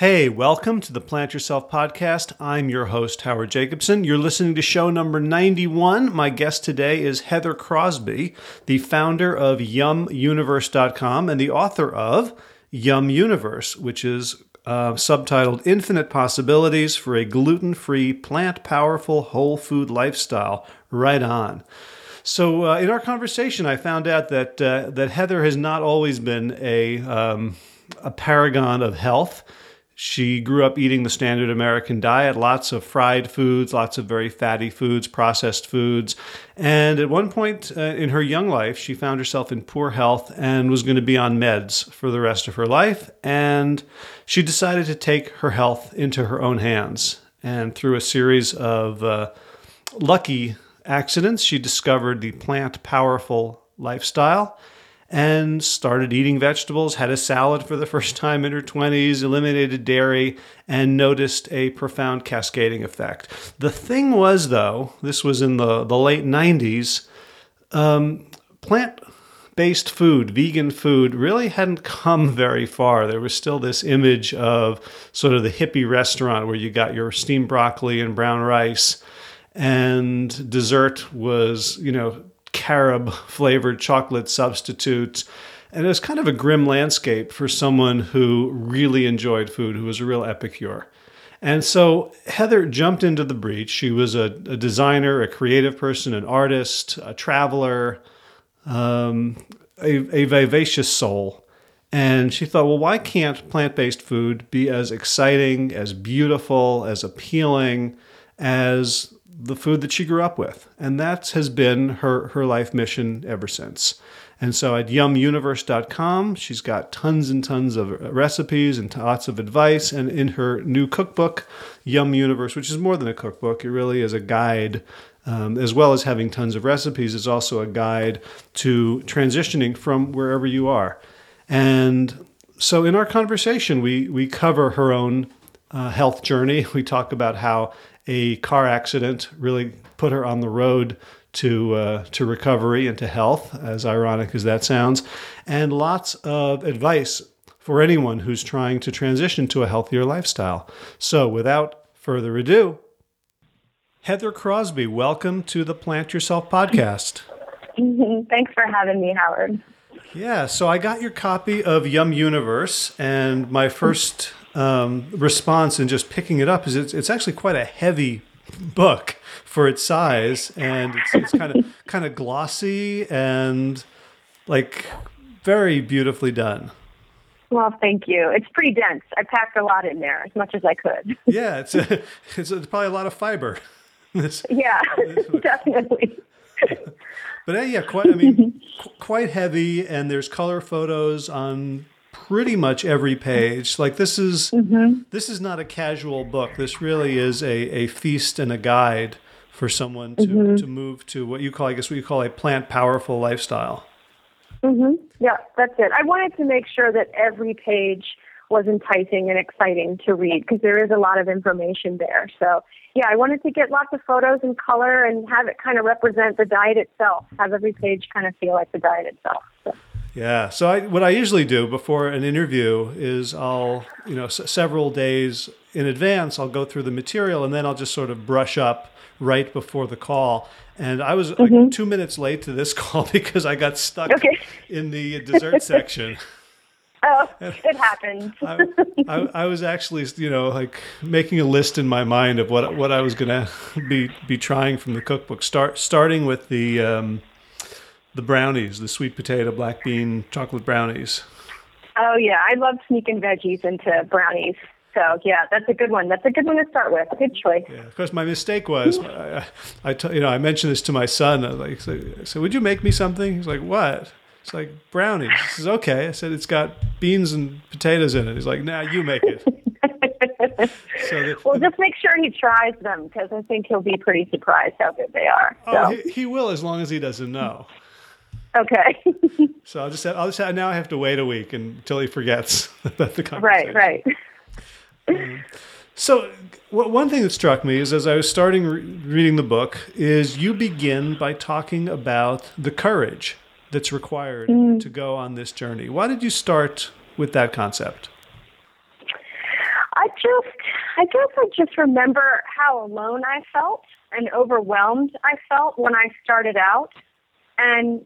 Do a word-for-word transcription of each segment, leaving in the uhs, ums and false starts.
Hey, welcome to the Plant Yourself Podcast. I'm your host, Howard Jacobson. You're listening to show number ninety-one. My guest today is Heather Crosby, the founder of Yum Universe dot com and the author of YumUniverse, which is uh, subtitled Infinite Possibilities for a Gluten-Free, Plant-Powerful, Whole Food Lifestyle. Right on. So uh, in our conversation, I found out that, uh, that Heather has not always been a, um, a paragon of health. She grew up eating the standard American diet, lots of fried foods, lots of very fatty foods, processed foods. And at one point uh, in her young life, she found herself in poor health and was going to be on meds for the rest of her life. And she decided to take her health into her own hands. And through a series of uh, lucky accidents, she discovered the plant-powerful lifestyle and started eating vegetables, had a salad for the first time in her twenties, eliminated dairy, and noticed a profound cascading effect. The thing was, though, this was in the, the late nineties, um, plant-based food, vegan food, really hadn't come very far. There was still this image of sort of the hippie restaurant where you got your steamed broccoli and brown rice, and dessert was, you know, carob-flavored chocolate substitute. And it was kind of a grim landscape for someone who really enjoyed food, who was a real epicure. And so Heather jumped into the breach. She was a, a designer, a creative person, an artist, a traveler, um, a, a vivacious soul. And she thought, well, why can't plant-based food be as exciting, as beautiful, as appealing as the food that she grew up with? And that has been her, her life mission ever since. And so at yum universe dot com, she's got tons and tons of recipes and lots of advice. And in her new cookbook, Yum Universe, which is more than a cookbook, it really is a guide, um, as well as having tons of recipes, is also a guide to transitioning from wherever you are. And so in our conversation, we, we cover her own uh, health journey. We talk about how a car accident really put her on the road to uh, to recovery and to health, as ironic as that sounds, and lots of advice for anyone who's trying to transition to a healthier lifestyle. So without further ado, Heather Crosby, welcome to the Plant Yourself Podcast. Thanks for having me, Howard. Yeah, so I got your copy of Yum Universe, and my first Um, response and just picking it up is it's, it's actually quite a heavy book for its size, and it's, it's kind of kind of glossy and like very beautifully done. Well, thank you. It's pretty dense. I packed a lot in there, as much as I could. Yeah, it's a, it's, a, it's probably a lot of fiber. This, yeah, this definitely. But uh, yeah, quite. I mean, qu- quite heavy, and there's color photos on pretty much every page. Like this is mm-hmm. this is not a casual book. This really is a, a feast and a guide for someone to, mm-hmm. to move to what you call, I guess what you call a plant-powerful lifestyle. Mm-hmm. Yeah, that's it. I wanted to make sure that every page was enticing and exciting to read because there is a lot of information there. So yeah, I wanted to get lots of photos and color and have it kind of represent the diet itself, have every page kind of feel like the diet itself. So. Yeah. So I, what I usually do before an interview is I'll, you know, s- several days in advance, I'll go through the material and then I'll just sort of brush up right before the call. And I was mm-hmm. like, two minutes late to this call because I got stuck okay. in the dessert section. Oh, it happened. I, I, I was actually, you know, like making a list in my mind of what what I was going to be be trying from the cookbook, start starting with the um, the brownies, the sweet potato, black bean, chocolate brownies. Oh, yeah. I love sneaking veggies into brownies. So, yeah, that's a good one. That's a good one to start with. Good choice. Yeah. Of course, my mistake was, I, I t- you know, I mentioned this to my son. I was like, so, so would you make me something? He's like, what? It's like, brownies. He says, okay. I said, it's got beans and potatoes in it. He's like, nah, you make it. So the, well, just make sure he tries them because I think he'll be pretty surprised how good they are. So. Oh, he, he will as long as he doesn't know. Okay. So I'll just have, I'll just have, now I have to wait a week until he forgets that the conversation. Right, right. Um, so w- one thing that struck me is as I was starting re- reading the book is you begin by talking about the courage that's required mm. to go on this journey. Why did you start with that concept? just, I guess I just remember how alone I felt and overwhelmed I felt when I started out. And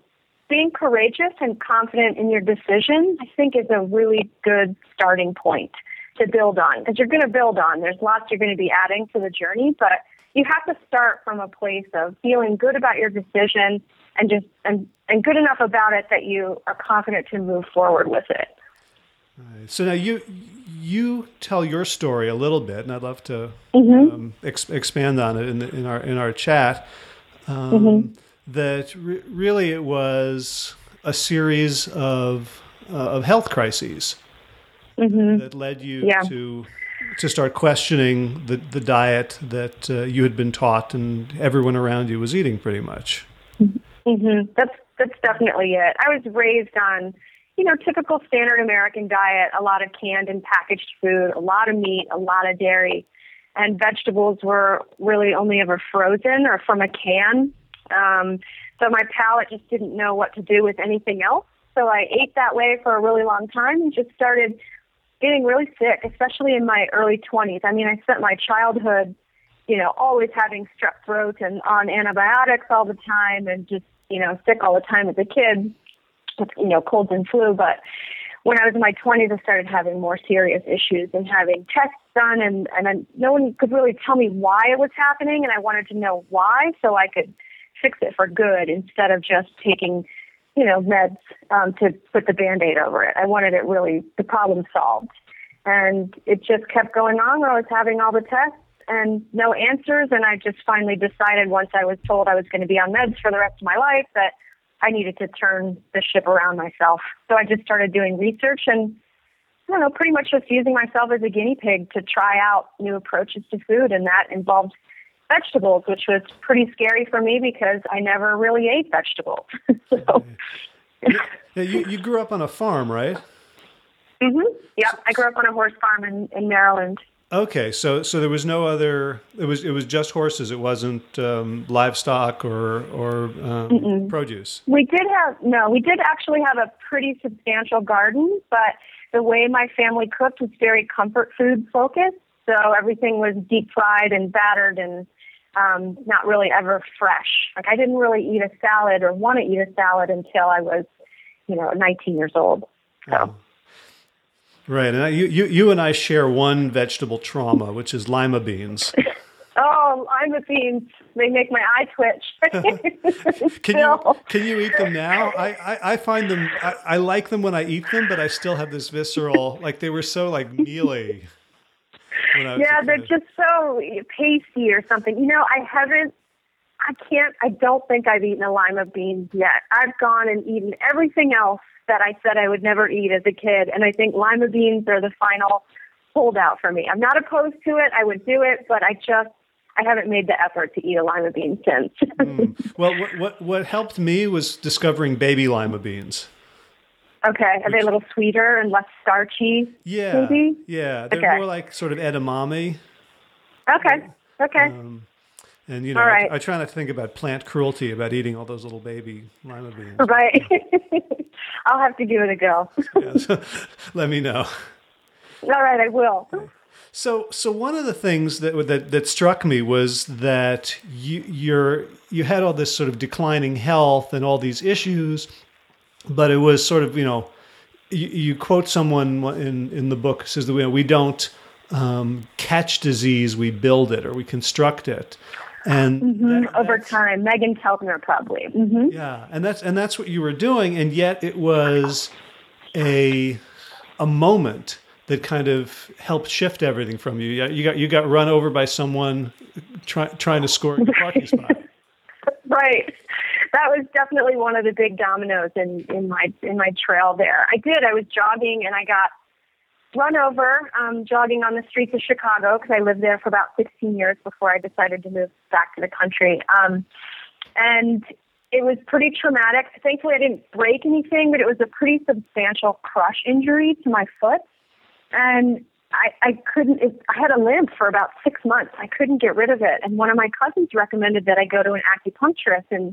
being courageous and confident in your decision, I think, is a really good starting point to build on, because you're going to build on. There's lots you're going to be adding to the journey, but you have to start from a place of feeling good about your decision and just and, and good enough about it that you are confident to move forward with it. Right. So now you you tell your story a little bit, and I'd love to mm-hmm. um, ex- expand on it in, the, in our in our chat. Um, mm-hmm. That re- really it was a series of uh, of health crises mm-hmm. that led you yeah. to to start questioning the the diet that uh, you had been taught and everyone around you was eating, pretty much. Mm-hmm. That's that's definitely it. I was raised on, you know, typical standard American diet, a lot of canned and packaged food, a lot of meat, a lot of dairy, and vegetables were really only ever frozen or from a can. Um, so my palate just didn't know what to do with anything else. So I ate that way for a really long time and just started getting really sick, especially in my early twenties. I mean, I spent my childhood, you know, always having strep throat and on antibiotics all the time and just, you know, sick all the time as a kid. You know, colds and flu, but when I was in my twenties, I started having more serious issues and having tests done, and, and then no one could really tell me why it was happening, and I wanted to know why so I could fix it for good instead of just taking, you know, meds um, to put the Band-Aid over it. I wanted it really, the problem solved, and it just kept going on where I was having all the tests and no answers, and I just finally decided once I was told I was going to be on meds for the rest of my life that I needed to turn the ship around myself. So I just started doing research and, I don't know, pretty much just using myself as a guinea pig to try out new approaches to food. And that involved vegetables, which was pretty scary for me because I never really ate vegetables. So. Yeah, you, you grew up on a farm, right? Mm-hmm. Yep. I grew up on a horse farm in, in Maryland. Okay. So, so there was no other, it was, it was just horses. It wasn't, um, livestock or, or, um, produce. We did have, no, we did actually have a pretty substantial garden, but the way my family cooked was very comfort food focused. So everything was deep fried and battered and, um, not really ever fresh. Like I didn't really eat a salad or want to eat a salad until I was, you know, nineteen years old. So. Oh. Right, and I, you, you, you and I share one vegetable trauma, which is lima beans. Oh, lima beans—they make my eye twitch. can you can you eat them now? I, I, I find them. I, I like them when I eat them, but I still have this visceral. Like they were so like mealy. Yeah, they're just so pasty or something. You know, I haven't. I can't. I don't think I've eaten a lima bean yet. I've gone and eaten everything else that I said I would never eat as a kid. And I think lima beans are the final holdout for me. I'm not opposed to it. I would do it, but I just, I haven't made the effort to eat a lima bean since. mm. Well, what, what what helped me was discovering baby lima beans. Okay. Are which, they a little sweeter and less starchy? Yeah. Maybe? Yeah. They're okay. More like sort of edamame. Okay. Okay. Um, And, you know, right. I, I try not to think about plant cruelty, about eating all those little baby lima beans. Right. I'll have to give it a go. Yeah, so, let me know. All right, I will. So so one of the things that that, that struck me was that you, you're, you had all this sort of declining health and all these issues, but it was sort of, you know, you, you quote someone in, in the book, says that we, we don't um, catch disease, we build it or we construct it. And mm-hmm. that, over time, Megan Teltner probably. Mm-hmm. Yeah, and that's and that's what you were doing, and yet it was a a moment that kind of helped shift everything from you. You got you got run over by someone try, trying to score in the parking spot. Right, that was definitely one of the big dominoes in, in my in my trail there. I did. I was jogging, and I got run over um, jogging on the streets of Chicago because I lived there for about sixteen years before I decided to move back to the country. Um, and it was pretty traumatic. Thankfully, I didn't break anything, but it was a pretty substantial crush injury to my foot. And I, I couldn't, it, I had a limp for about six months. I couldn't get rid of it. And one of my cousins recommended that I go to an acupuncturist and,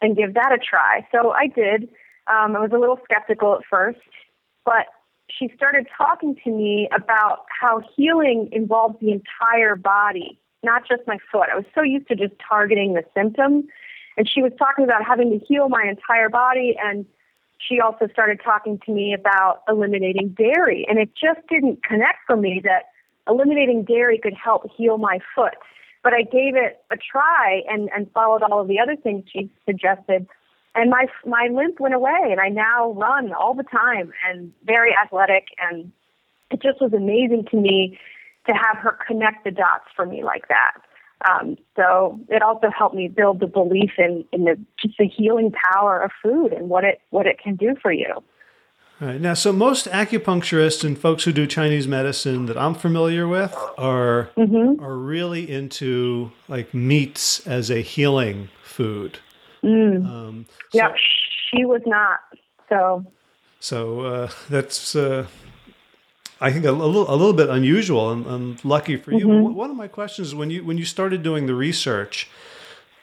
and give that a try. So I did. Um, I was a little skeptical at first, but she started talking to me about how healing involves the entire body, not just my foot. I was so used to just targeting the symptom. And she was talking about having to heal my entire body. And she also started talking to me about eliminating dairy. And it just didn't connect for me that eliminating dairy could help heal my foot. But I gave it a try and, and followed all of the other things she suggested. And my my limp went away, and I now run all the time and very athletic. And it just was amazing to me to have her connect the dots for me like that. Um, so it also helped me build the belief in, in the just the healing power of food and what it what it can do for you. All right. Now, so most acupuncturists and folks who do Chinese medicine that I'm familiar with are mm-hmm. are really into like meats as a healing food. Mm. Um, so, yeah, she was not. So, so uh, that's uh, I think a, a little a little bit unusual and, and lucky for you. Mm-hmm. One of my questions is when you when you started doing the research,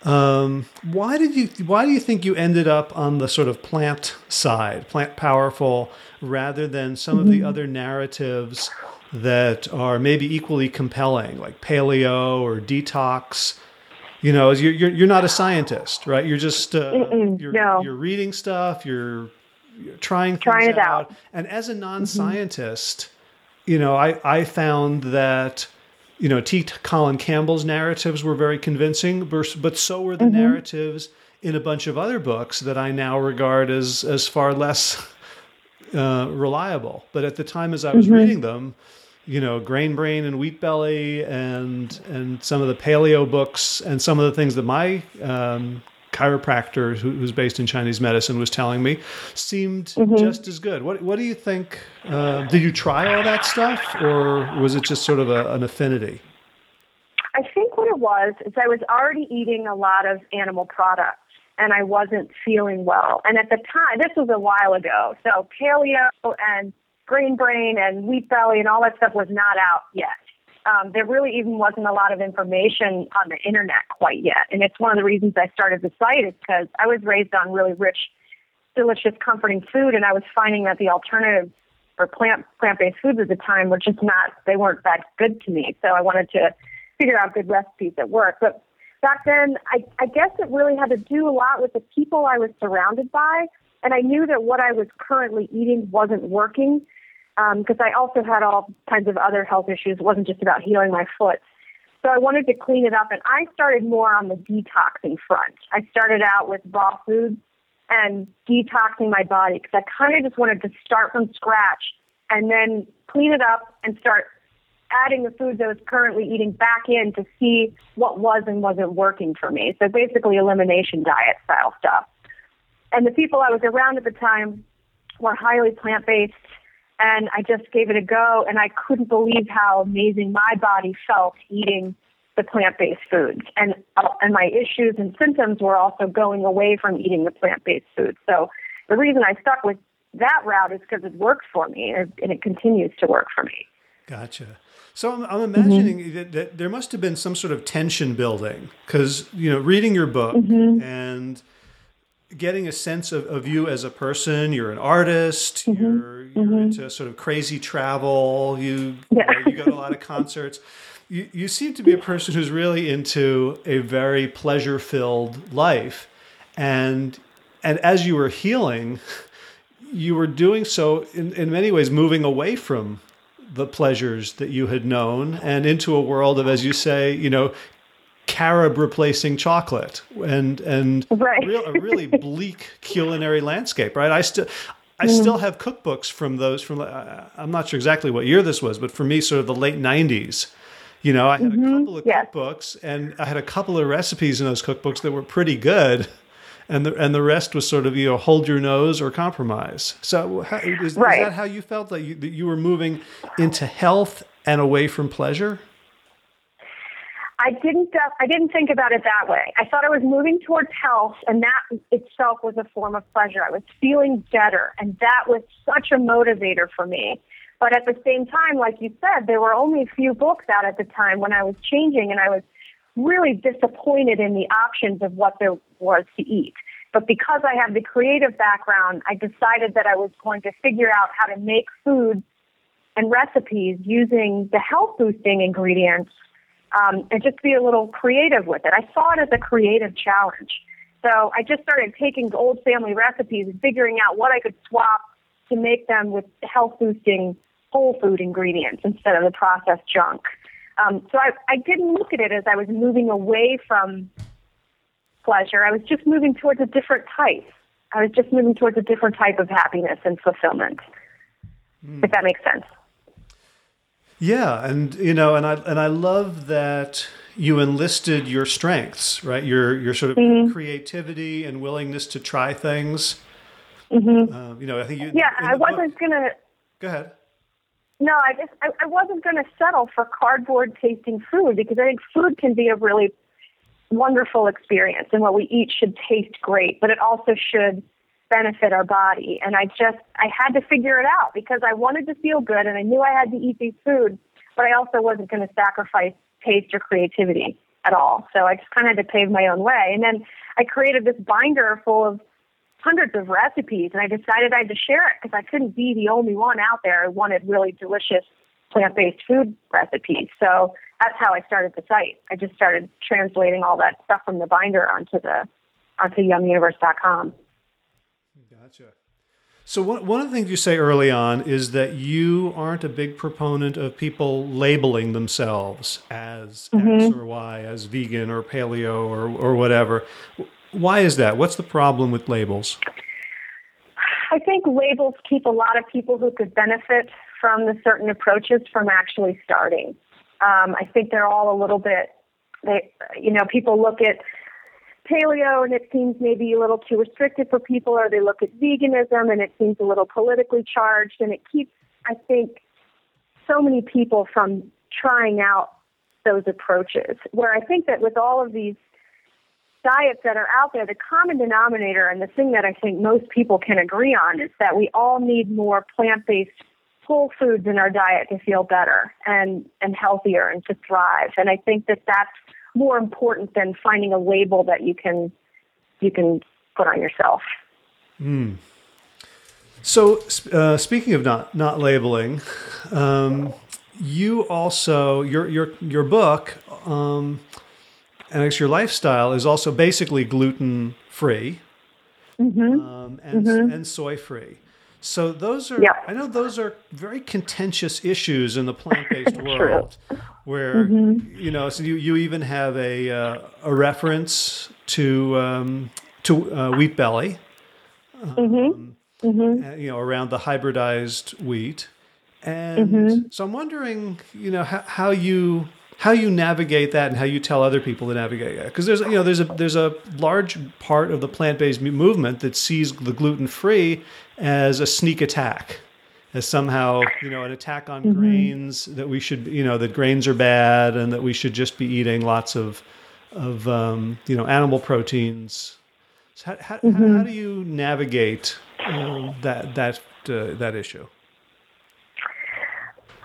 um, why did you why do you think you ended up on the sort of plant side, plant powerful, rather than some mm-hmm. of the other narratives that are maybe equally compelling, like paleo or detox? You know, you're you're you're not a scientist, right? You're just uh, you're, no. you're reading stuff, you're, you're trying things trying it out. out. And as a non-scientist, mm-hmm. you know, I, I found that you know T. Colin Campbell's narratives were very convincing, but so were the mm-hmm. narratives in a bunch of other books that I now regard as as far less uh, reliable. But at the time, as I was mm-hmm. reading them. You know, Grain Brain and Wheat Belly and and some of the paleo books and some of the things that my um, chiropractor, who, who's based in Chinese medicine, was telling me seemed mm-hmm. just as good. What What do you think? Uh, did you try all that stuff, or was it just sort of a, an affinity? I think what it was is I was already eating a lot of animal products, and I wasn't feeling well. And at the time, this was a while ago, so paleo and Grain Brain and Wheat Belly and all that stuff was not out yet. Um, there really even wasn't a lot of information on the internet quite yet. And it's one of the reasons I started the site is because I was raised on really rich, delicious, comforting food. And I was finding that the alternatives for plant, plant-based foods at the time were just not, they weren't that good to me. So I wanted to figure out good recipes that work. But back then, I, I guess it really had to do a lot with the people I was surrounded by. And I knew that what I was currently eating wasn't working because um, I also had all kinds of other health issues. It wasn't just about healing my foot. So I wanted to clean it up, and I started more on the detoxing front. I started out with raw foods and detoxing my body because I kind of just wanted to start from scratch and then clean it up and start adding the foods I was currently eating back in to see what was and wasn't working for me. So basically elimination diet style stuff. And the people I was around at the time were highly plant-based, and I just gave it a go, and I couldn't believe how amazing my body felt eating the plant-based foods. And uh, and my issues and symptoms were also going away from eating the plant-based foods. So the reason I stuck with that route is because it worked for me, and it continues to work for me. Gotcha. So I'm, I'm imagining mm-hmm. that, that there must have been some sort of tension building, because, you know, reading your book mm-hmm. and getting a sense of, of you as a person, you're an artist, mm-hmm. you're, you're mm-hmm. into sort of crazy travel, you yeah. you, know, you go to a lot of concerts. You, you seem to be a person who's really into a very pleasure-filled life. And and as you were healing, you were doing so in, in many ways moving away from the pleasures that you had known and into a world of, as you say, you know, carob replacing chocolate and and right. real, a really bleak culinary landscape, right? I still I mm. still have cookbooks from those from uh, I'm not sure exactly what year this was, but for me, sort of the late nineties. You know, I had mm-hmm. a couple of yes. cookbooks, and I had a couple of recipes in those cookbooks that were pretty good, and the and the rest was sort of you know hold your nose or compromise. So how, is, right. is that how you felt that you, that you were moving into health and away from pleasure? I didn't. Uh, I didn't think about it that way. I thought I was moving towards health, and that itself was a form of pleasure. I was feeling better, and that was such a motivator for me. But at the same time, like you said, there were only a few books out at the time when I was changing, and I was really disappointed in the options of what there was to eat. But because I have the creative background, I decided that I was going to figure out how to make foods and recipes using the health-boosting ingredients um, and just be a little creative with it. I saw it as a creative challenge. So I just started taking old family recipes and figuring out what I could swap to make them with health-boosting whole food ingredients instead of the processed junk. Um, so I, I didn't look at it as I was moving away from pleasure. I was just moving towards a different type. I was just moving towards a different type of happiness and fulfillment, mm. if that makes sense. Yeah, and you know, and I and I love that you enlisted your strengths, right? Your your sort of mm-hmm. creativity and willingness to try things. Mm-hmm. Uh, you know, I think you. Yeah, I wasn't book, gonna. Go ahead. No, I just I, I wasn't gonna settle for cardboard tasting food, because I think food can be a really wonderful experience, and what we eat should taste great, but it also should benefit our body. And I just, I had to figure it out because I wanted to feel good and I knew I had to eat these foods, but I also wasn't going to sacrifice taste or creativity at all. So I just kind of had to pave my own way. And then I created this binder full of hundreds of recipes, and I decided I had to share it because I couldn't be the only one out there who wanted really delicious plant-based food recipes. So that's how I started the site. I just started translating all that stuff from the binder onto the onto yum universe dot com. Gotcha. So one one of the things you say early on is that you aren't a big proponent of people labeling themselves as mm-hmm. X or Y, as vegan or paleo or or whatever. Why is that? What's the problem with labels? I think labels keep a lot of people who could benefit from the certain approaches from actually starting. Um, I think they're all a little bit, they, you know, people look at paleo and it seems maybe a little too restricted for people, or they look at veganism and it seems a little politically charged, and it keeps, I think, so many people from trying out those approaches. Where I think that with all of these diets that are out there, the common denominator and the thing that I think most people can agree on is that we all need more plant-based whole foods in our diet to feel better and, and healthier and to thrive. And I think that that's more important than finding a label that you can you can put on yourself. Mm. So uh, speaking of not not labeling, um, you also your your your book um, and actually your lifestyle is also basically gluten free mm-hmm. um, and mm-hmm. and soy free. So those are, yeah. I know those are very contentious issues in the plant-based world, where, mm-hmm. you know, so you, you even have a uh, a reference to um, to uh, wheat belly, um, mm-hmm. Mm-hmm. And, you know, around the hybridized wheat. And mm-hmm. so I'm wondering, you know, how, how you how you navigate that and how you tell other people to navigate that. Because there's, you know, there's a, there's a large part of the plant-based movement that sees the gluten-free as a sneak attack, as somehow, you know, an attack on mm-hmm. grains, that we should, you know, that grains are bad and that we should just be eating lots of, of um, you know, animal proteins. So how, how, mm-hmm. how, how do you navigate uh, that that uh, that issue?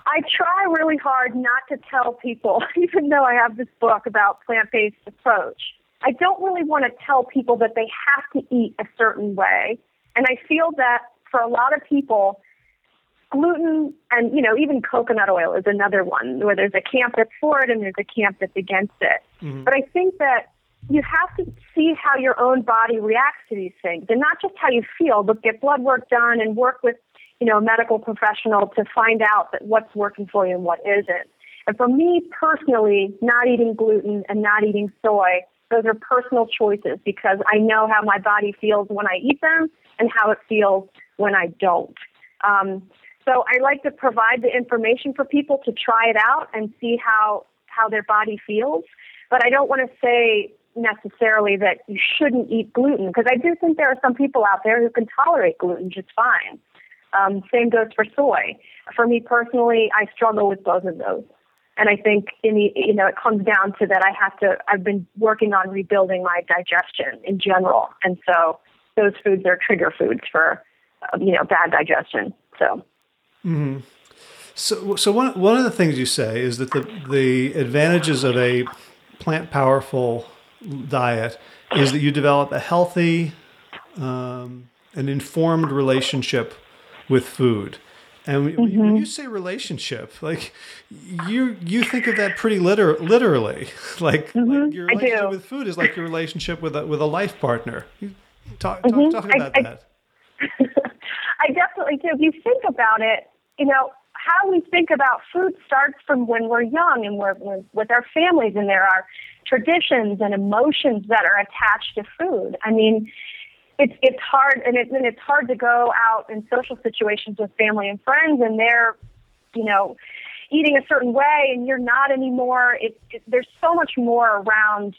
I try really hard not to tell people, even though I have this book about plant-based approach. I don't really want to tell people that they have to eat a certain way. And I feel that for a lot of people, gluten and, you know, even coconut oil is another one where there's a camp that's for it and there's a camp that's against it. Mm-hmm. But I think that you have to see how your own body reacts to these things, and not just how you feel, but get blood work done and work with, you know, a medical professional to find out that what's working for you and what isn't. And for me personally, not eating gluten and not eating soy, those are personal choices because I know how my body feels when I eat them and how it feels when I don't. Um, so I like to provide the information for people to try it out and see how, how their body feels. But I don't want to say necessarily that you shouldn't eat gluten, because I do think there are some people out there who can tolerate gluten just fine. Um, same goes for soy. For me personally, I struggle with both of those. And I think, in the, you know, it comes down to that I have to, I've been working on rebuilding my digestion in general. And so those foods are trigger foods for, you know, bad digestion. So, mm-hmm. so, so one, one of the things you say is that the, the advantages of a plant powerful diet is that you develop a healthy, um, an informed relationship with food. And mm-hmm. when you say relationship, like you you think of that pretty liter- literally. Like, mm-hmm. like your relationship with food is like your relationship with a, with a life partner. You talk, talk, mm-hmm. talk about I, that. I, I definitely do. If you think about it, you know, how we think about food starts from when we're young and we're, we're with our families, and there are traditions and emotions that are attached to food. I mean, it's it's hard, and, it, and it's hard to go out in social situations with family and friends, and they're, you know, eating a certain way, and you're not anymore. It, it, there's so much more around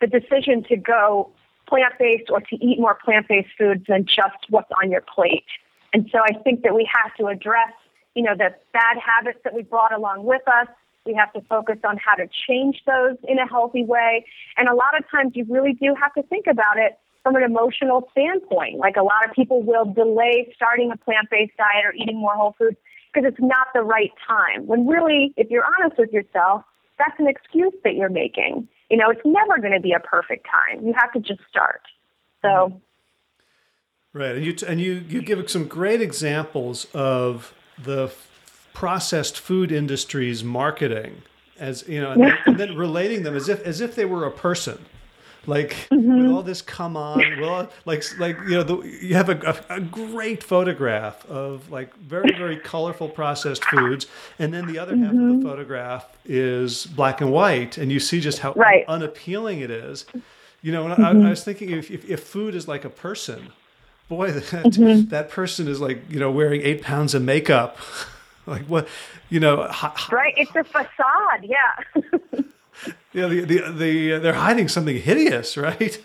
the decision to go plant-based or to eat more plant-based foods than just what's on your plate. And so I think that we have to address, you know, the bad habits that we brought along with us. We have to focus on how to change those in a healthy way. And a lot of times you really do have to think about it from an emotional standpoint. Like, a lot of people will delay starting a plant-based diet or eating more whole foods because it's not the right time. When really, if you're honest with yourself, that's an excuse that you're making. You know, it's never going to be a perfect time. You have to just start. So... Right, and you and you you give some great examples of the f- processed food industry's marketing, as you know, and, yeah. and then relating them as if as if they were a person, like mm-hmm. with all this come on, well, like like you know, the, you have a, a, a great photograph of like very very colorful processed foods, and then the other mm-hmm. half of the photograph is black and white, and you see just how right. un- unappealing it is. You know, and mm-hmm. I, I was thinking if, if if food is like a person. Boy, that, mm-hmm. that person is like, you know, wearing eight pounds of makeup. Like, what, you know. Hi, hi, right. It's a facade. Yeah. yeah. The, the, the, uh, they're hiding something hideous, right?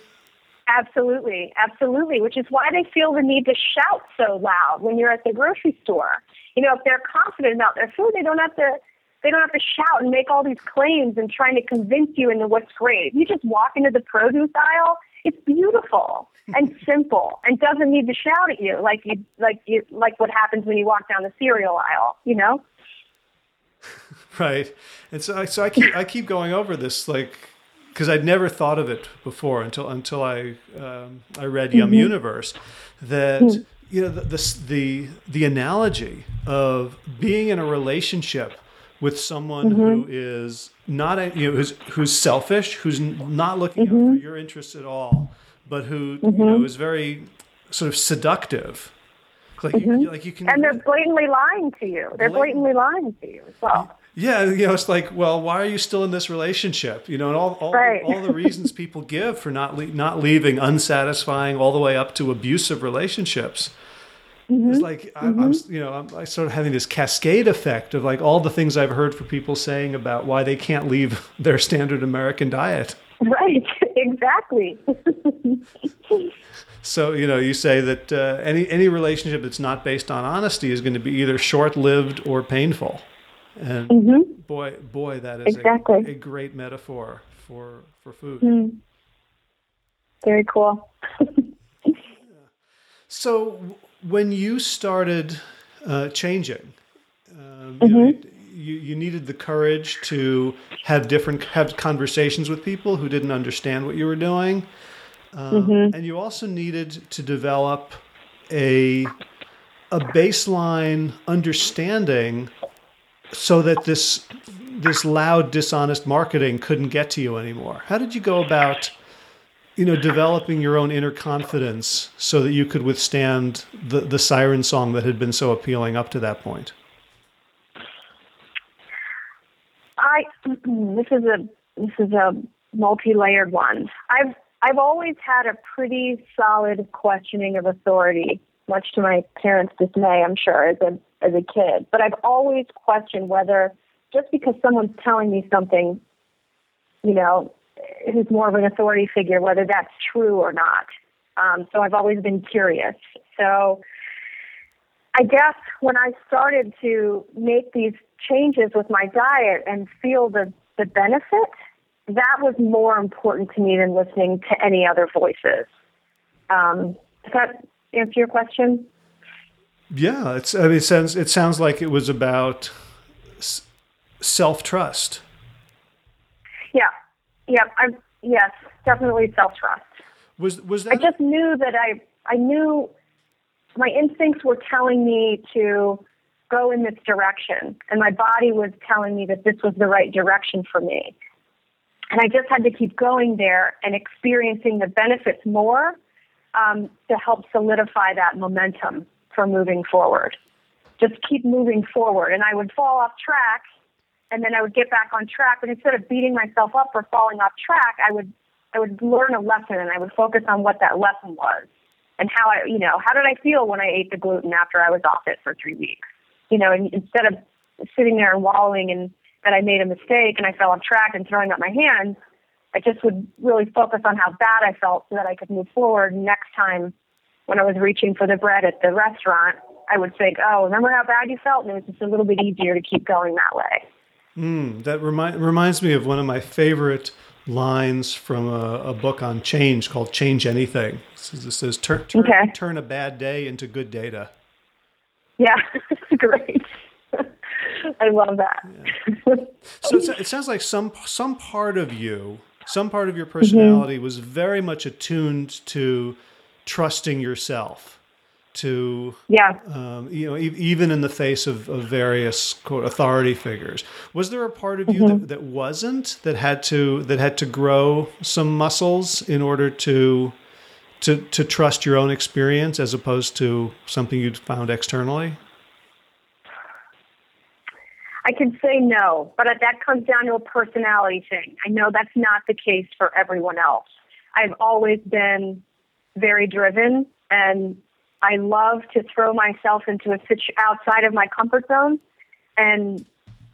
Absolutely. Absolutely. Which is why they feel the need to shout so loud when you're at the grocery store. You know, if they're confident about their food, they don't have to, they don't have to shout and make all these claims and trying to convince you into what's great. If you just walk into the produce aisle, it's beautiful and simple and doesn't need to shout at you like you like you like what happens when you walk down the cereal aisle, you know? Right. And so I so I keep I keep going over this, like, because I'd never thought of it before until until I um, I read mm-hmm. YumUniverse, that mm-hmm. you know, the, the the the analogy of being in a relationship with someone mm-hmm. who is not, a, you know, who's, who's selfish, who's not looking mm-hmm. out for your interests at all, but who mm-hmm. you know, is very sort of seductive. Like, mm-hmm. you, like you can, and they're blatantly lying to you. They're blatantly, blatantly lying to you as well. Yeah, you know, it's like, well, why are you still in this relationship? You know, and all all, right. all the reasons people give for not le- not leaving unsatisfying, all the way up to abusive relationships. Mm-hmm. It's like, I, mm-hmm. I'm, you know, I'm I sort of having this cascade effect of like all the things I've heard from people saying about why they can't leave their standard American diet. Right, exactly. So, you know, you say that uh, any any relationship that's not based on honesty is going to be either short-lived or painful. And mm-hmm. boy, boy, that is exactly. a, a great metaphor for, for food. Mm. Very cool. yeah. So... When you started uh, changing, um, mm-hmm. you, know, you, you needed the courage to have different have conversations with people who didn't understand what you were doing, um, mm-hmm. and you also needed to develop a a baseline understanding so that this this loud, dishonest marketing couldn't get to you anymore. How did you go about? You know, developing your own inner confidence so that you could withstand the, the siren song that had been so appealing up to that point? I this is a this is a multi-layered one. I've I've always had a pretty solid questioning of authority, much to my parents' dismay, I'm sure, as a as a kid. But I've always questioned whether just because someone's telling me something, you know, who's more of an authority figure, whether that's true or not. Um, so I've always been curious. So I guess when I started to make these changes with my diet and feel the, the benefit, that was more important to me than listening to any other voices. Um, does that answer your question? Yeah, it's, I mean, it sounds, it sounds like it was about s- self-trust. Yeah. Yeah, I'm, yes, definitely self-trust. Was was that? I just knew that I I knew my instincts were telling me to go in this direction, and my body was telling me that this was the right direction for me. And I just had to keep going there and experiencing the benefits more um, to help solidify that momentum for moving forward. Just keep moving forward. And I would fall off track, and then I would get back on track. But instead of beating myself up for falling off track, I would I would learn a lesson, and I would focus on what that lesson was and how I, you know, how did I feel when I ate the gluten after I was off it for three weeks? You know, and instead of sitting there and wallowing and that I made a mistake and I fell off track and throwing up my hands, I just would really focus on how bad I felt so that I could move forward. Next time when I was reaching for the bread at the restaurant, I would think, oh, remember how bad you felt? And it was just a little bit easier to keep going that way. Mm, that remind, reminds me of one of my favorite lines from a, a book on change called Change Anything. It says, turn, turn, okay. turn a bad day into good data. Yeah, great. I love that. Yeah. So it sounds like some some part of you, some part of your personality mm-hmm. was very much attuned to trusting yourself, to yeah, um, you know, e- even in the face of, of various quote authority figures. Was there a part of you mm-hmm. that, that wasn't that had to that had to grow some muscles in order to to to trust your own experience as opposed to something you'd found externally? I can say no, but that comes down to a personality thing. I know that's not the case for everyone else. I've always been very driven, and I love to throw myself into a situation outside of my comfort zone and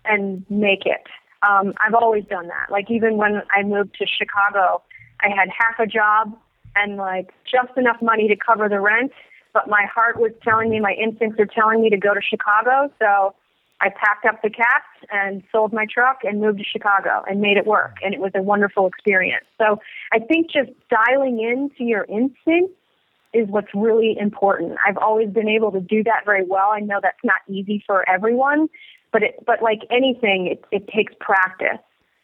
and make it. Um, I've always done that. Like even when I moved to Chicago, I had half a job and like just enough money to cover the rent, but my heart was telling me, my instincts were telling me to go to Chicago, so I packed up the cats and sold my truck and moved to Chicago and made it work. And it was a wonderful experience. So I think just dialing into your instincts is what's really important. I've always been able to do that very well. I know that's not easy for everyone, but it, but like anything, it, it takes practice.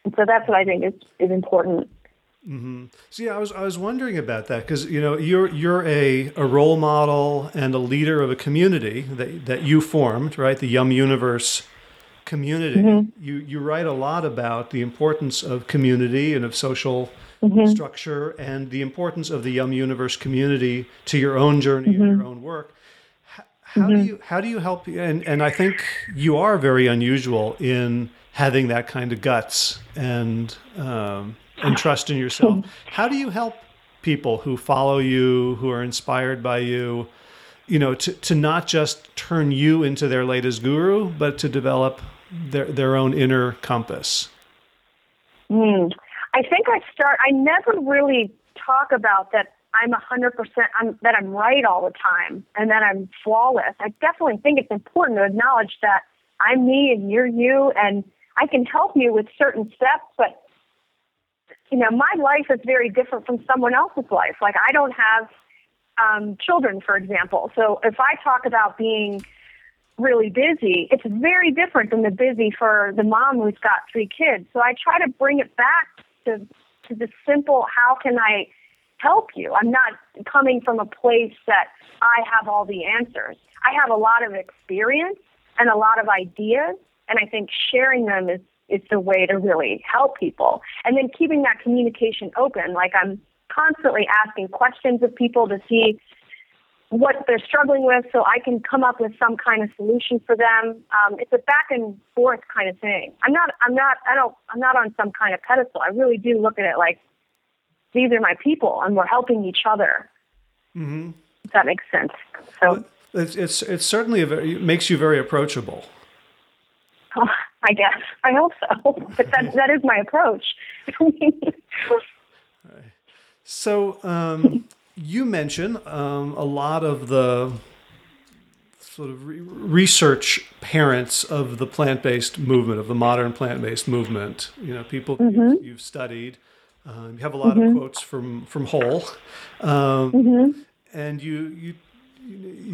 And so that's what I think is, is important. Mm-hmm. So yeah, I was I was wondering about that because you know you're you're a, a role model and a leader of a community that that you formed, right? The YumUniverse community. Mm-hmm. You you write a lot about the importance of community and of social mm-hmm. structure and the importance of the YumUniverse community to your own journey mm-hmm. and your own work. How, how mm-hmm. do you how do you help? And and I think you are very unusual in having that kind of guts and. Um, And trust in yourself. How do you help people who follow you, who are inspired by you, you know, to, to not just turn you into their latest guru, but to develop their their own inner compass? Mm. I think I start. I never really talk about that. I'm a hundred percent. I'm that I'm right all the time, and that I'm flawless. I definitely think it's important to acknowledge that I'm me and you're you, and I can help you with certain steps, but. You know, my life is very different from someone else's life. Like I don't have um, children, for example. So if I talk about being really busy, it's very different than the busy for the mom who's got three kids. So I try to bring it back to, to the simple, how can I help you? I'm not coming from a place that I have all the answers. I have a lot of experience and a lot of ideas, and I think sharing them is It's a way to really help people. And then keeping that communication open. Like I'm constantly asking questions of people to see what they're struggling with so I can come up with some kind of solution for them. Um, it's a back and forth kind of thing. I'm not, I'm not, I don't, I'm not on some kind of pedestal. I really do look at it like these are my people and we're helping each other. Mm-hmm. If that makes sense. So it's, it's, it's certainly a very, it makes you very approachable. Oh, I guess. I hope so. But that, that is my approach. So um, you mention um, a lot of the sort of re- research parents of the plant-based movement, of the modern plant-based movement, you know, people mm-hmm. you've, you've studied. Uh, you have a lot mm-hmm. of quotes from, from Whole. Um, mm-hmm. And you... you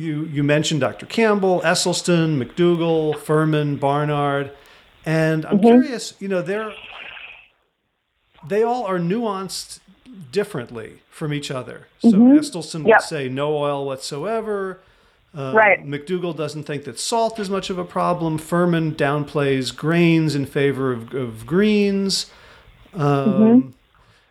You you mentioned Doctor Campbell, Esselstyn, McDougall, Furman, Barnard, and I'm mm-hmm. curious. You know, they're they all are nuanced differently from each other. So mm-hmm. Esselstyn would yep. say no oil whatsoever. Uh, right. McDougall doesn't think that salt is much of a problem. Furman downplays grains in favor of, of greens. Um, mm-hmm.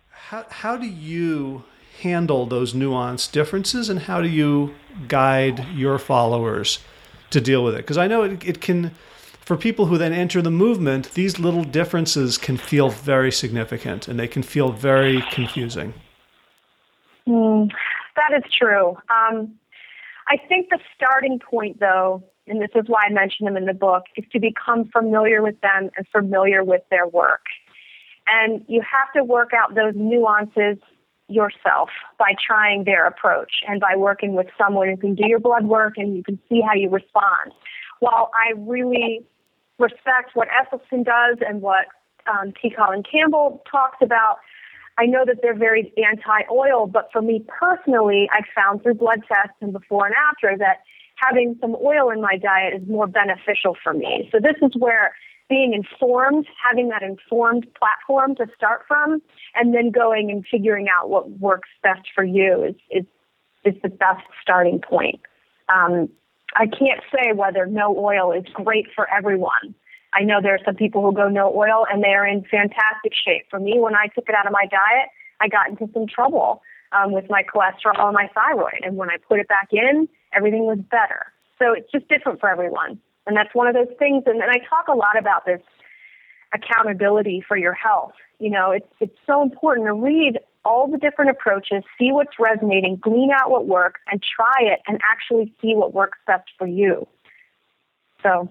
How how do you handle those nuanced differences, and how do you guide your followers to deal with it? Because I know it, it can, for people who then enter the movement, these little differences can feel very significant, and they can feel very confusing. Mm, that is true. Um, I think the starting point, though, and this is why I mention them in the book, is to become familiar with them and familiar with their work. And you have to work out those nuances yourself by trying their approach and by working with someone who can do your blood work and you can see how you respond. While I really respect what Esselstyn does and what um, T. Colin Campbell talks about, I know that they're very anti-oil, but for me personally, I found through blood tests and before and after that having some oil in my diet is more beneficial for me. So this is where being informed, having that informed platform to start from, and then going and figuring out what works best for you is is, is the best starting point. Um, I can't say whether no oil is great for everyone. I know there are some people who go no oil and they are in fantastic shape. For me, when I took it out of my diet, I got into some trouble um, with my cholesterol and my thyroid. And when I put it back in, everything was better. So it's just different for everyone. And that's one of those things. And, and I talk a lot about this accountability for your health. You know, it's it's so important to read all the different approaches, see what's resonating, glean out what works, and try it and actually see what works best for you. So.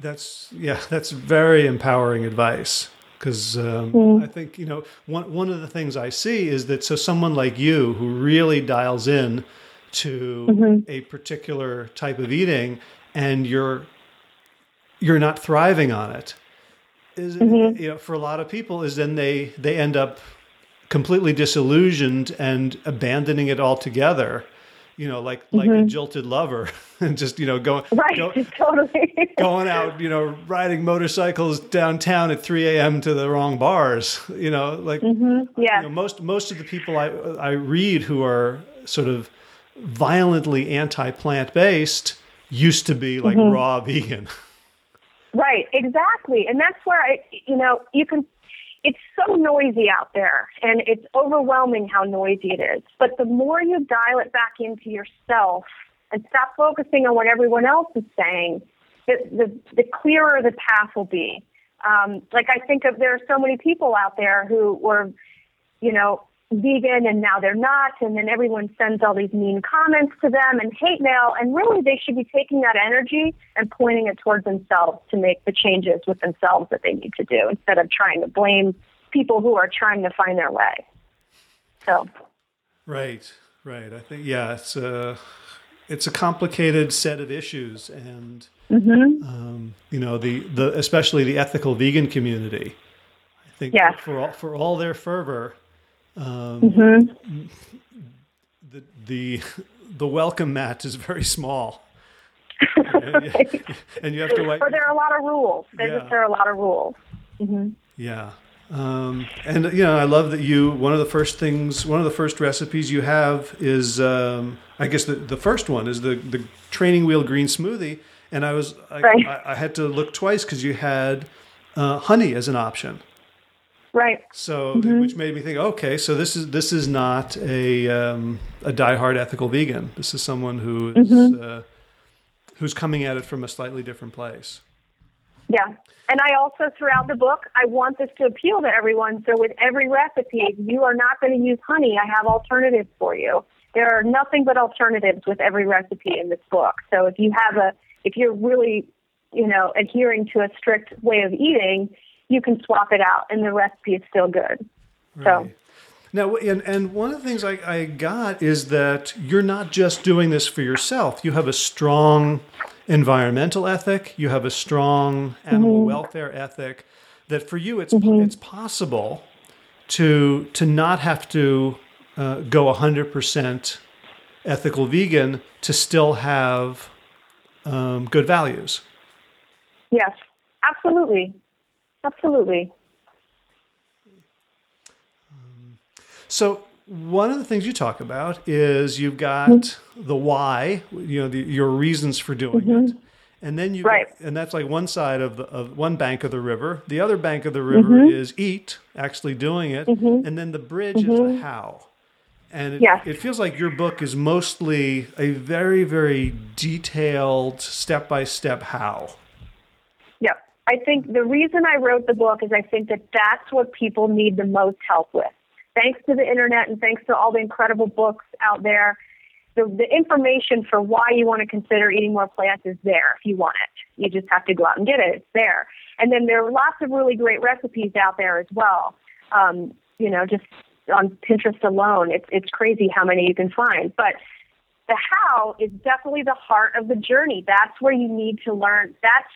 That's, yeah, that's very empowering advice. Because um, mm. I think, you know, one, one of the things I see is that so someone like you who really dials in to mm-hmm. a particular type of eating, and you're you're not thriving on it. Is mm-hmm. you know, for a lot of people, is then they they end up completely disillusioned and abandoning it altogether. You know, like mm-hmm. like a jilted lover, and just you know going right, go, totally going out, you know, riding motorcycles downtown at three a.m. to the wrong bars. You know, like mm-hmm. yeah, you know, most most of the people I I read who are sort of violently anti-plant based used to be like mm-hmm. raw vegan. Right, exactly. And that's where I, you know, you can, it's so noisy out there and it's overwhelming how noisy it is. But the more you dial it back into yourself and stop focusing on what everyone else is saying, the, the, the clearer the path will be. Um, like I think of, there are so many people out there who were, you know, vegan and now they're not, and then everyone sends all these mean comments to them and hate mail, and really they should be taking that energy and pointing it towards themselves to make the changes with themselves that they need to do, instead of trying to blame people who are trying to find their way. So right right I think yeah it's a it's a complicated set of issues, and mm-hmm. um you know the the especially the ethical vegan community, I think yeah. for all, for all their fervor, Um, mm-hmm. the, the, the welcome mat is very small, and, you, and you have to wait. Or there are a lot of rules. There, yeah. just, there are a lot of rules. Mm-hmm. Yeah. Um, and you know, I love that you, one of the first things, one of the first recipes you have is, um, I guess the, the first one is the, the training wheel green smoothie. And I was, I, right. I, I had to look twice cause you had, uh, honey as an option. Right. So, mm-hmm. which made me think, okay, so this is this is not a um, a diehard ethical vegan. This is someone who is mm-hmm. uh, who's coming at it from a slightly different place. Yeah, and I also throughout the book, I want this to appeal to everyone. So, with every recipe, you are not going to use honey. I have alternatives for you. There are nothing but alternatives with every recipe in this book. So, if you have a, if you're really, you know, adhering to a strict way of eating, you can swap it out and the recipe is still good. Right. So now, and, and one of the things I, I got is that you're not just doing this for yourself. You have a strong environmental ethic. You have a strong animal mm-hmm. welfare ethic, that for you, it's, mm-hmm. it's possible to, to not have to uh, go a hundred percent ethical vegan to still have um, good values. Yes, absolutely. Absolutely. So one of the things you talk about is you've got mm-hmm. the why, you know, the, your reasons for doing mm-hmm. it. And then you, right. and that's like one side of the, of one bank of the river. The other bank of the river mm-hmm. is eat, actually doing it. Mm-hmm. And then the bridge mm-hmm. is the how. And it, yes. it feels like your book is mostly a very, very detailed step-by-step how. Yeah. I think the reason I wrote the book is I think that that's what people need the most help with. Thanks to the internet and thanks to all the incredible books out there, the, the information for why you want to consider eating more plants is there if you want it. You just have to go out and get it. It's there. And then there are lots of really great recipes out there as well. Um, you know, just on Pinterest alone, it's it's crazy how many you can find. But the how is definitely the heart of the journey. That's where you need to learn. That's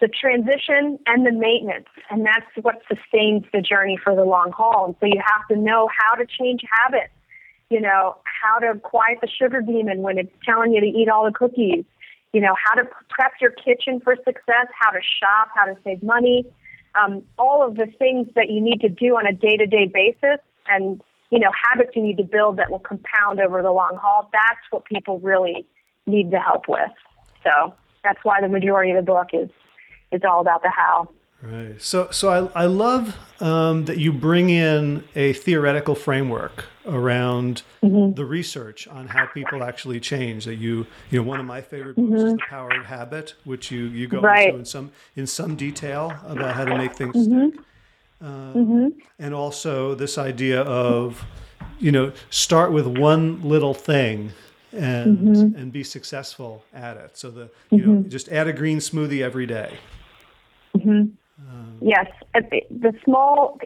the transition and the maintenance, and that's what sustains the journey for the long haul. And so you have to know how to change habits, you know, how to quiet the sugar demon when it's telling you to eat all the cookies, you know, how to prep your kitchen for success, how to shop, how to save money, um, all of the things that you need to do on a day-to-day basis and, you know, habits you need to build that will compound over the long haul. That's what people really need the help with. So that's why the majority of the book is It's all about the how. Right. So, so I, I love um, that you bring in a theoretical framework around mm-hmm. the research on how people actually change. That you, you know, one of my favorite books mm-hmm. is The Power of Habit, which you you go right. into in some in some detail about how to make things mm-hmm. stick, um, mm-hmm. and also this idea of, you know, start with one little thing. And mm-hmm. and be successful at it. So the you mm-hmm. know just add a green smoothie every day. Mm-hmm. Um, yes, the small.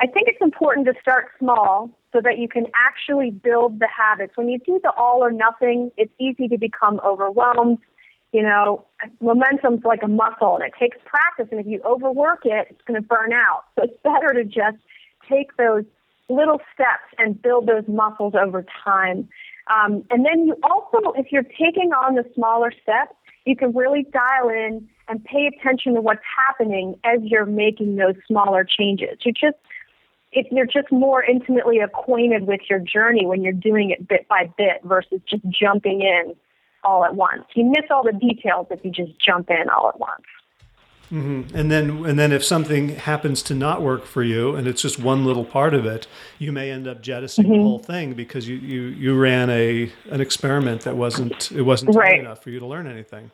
I think it's important to start small so that you can actually build the habits. When you do the all or nothing, it's easy to become overwhelmed. You know, momentum's like a muscle, and it takes practice. And if you overwork it, it's going to burn out. So it's better to just take those little steps and build those muscles over time. Um, and then you also, if you're taking on the smaller steps, you can really dial in and pay attention to what's happening as you're making those smaller changes. You just, if you're just more intimately acquainted with your journey when you're doing it bit by bit versus just jumping in all at once. You miss all the details if you just jump in all at once. Mm-hmm. And then, and then, if something happens to not work for you, and it's just one little part of it, you may end up jettisoning mm-hmm. the whole thing because you, you, you ran a an experiment that wasn't it wasn't right. enough for you to learn anything.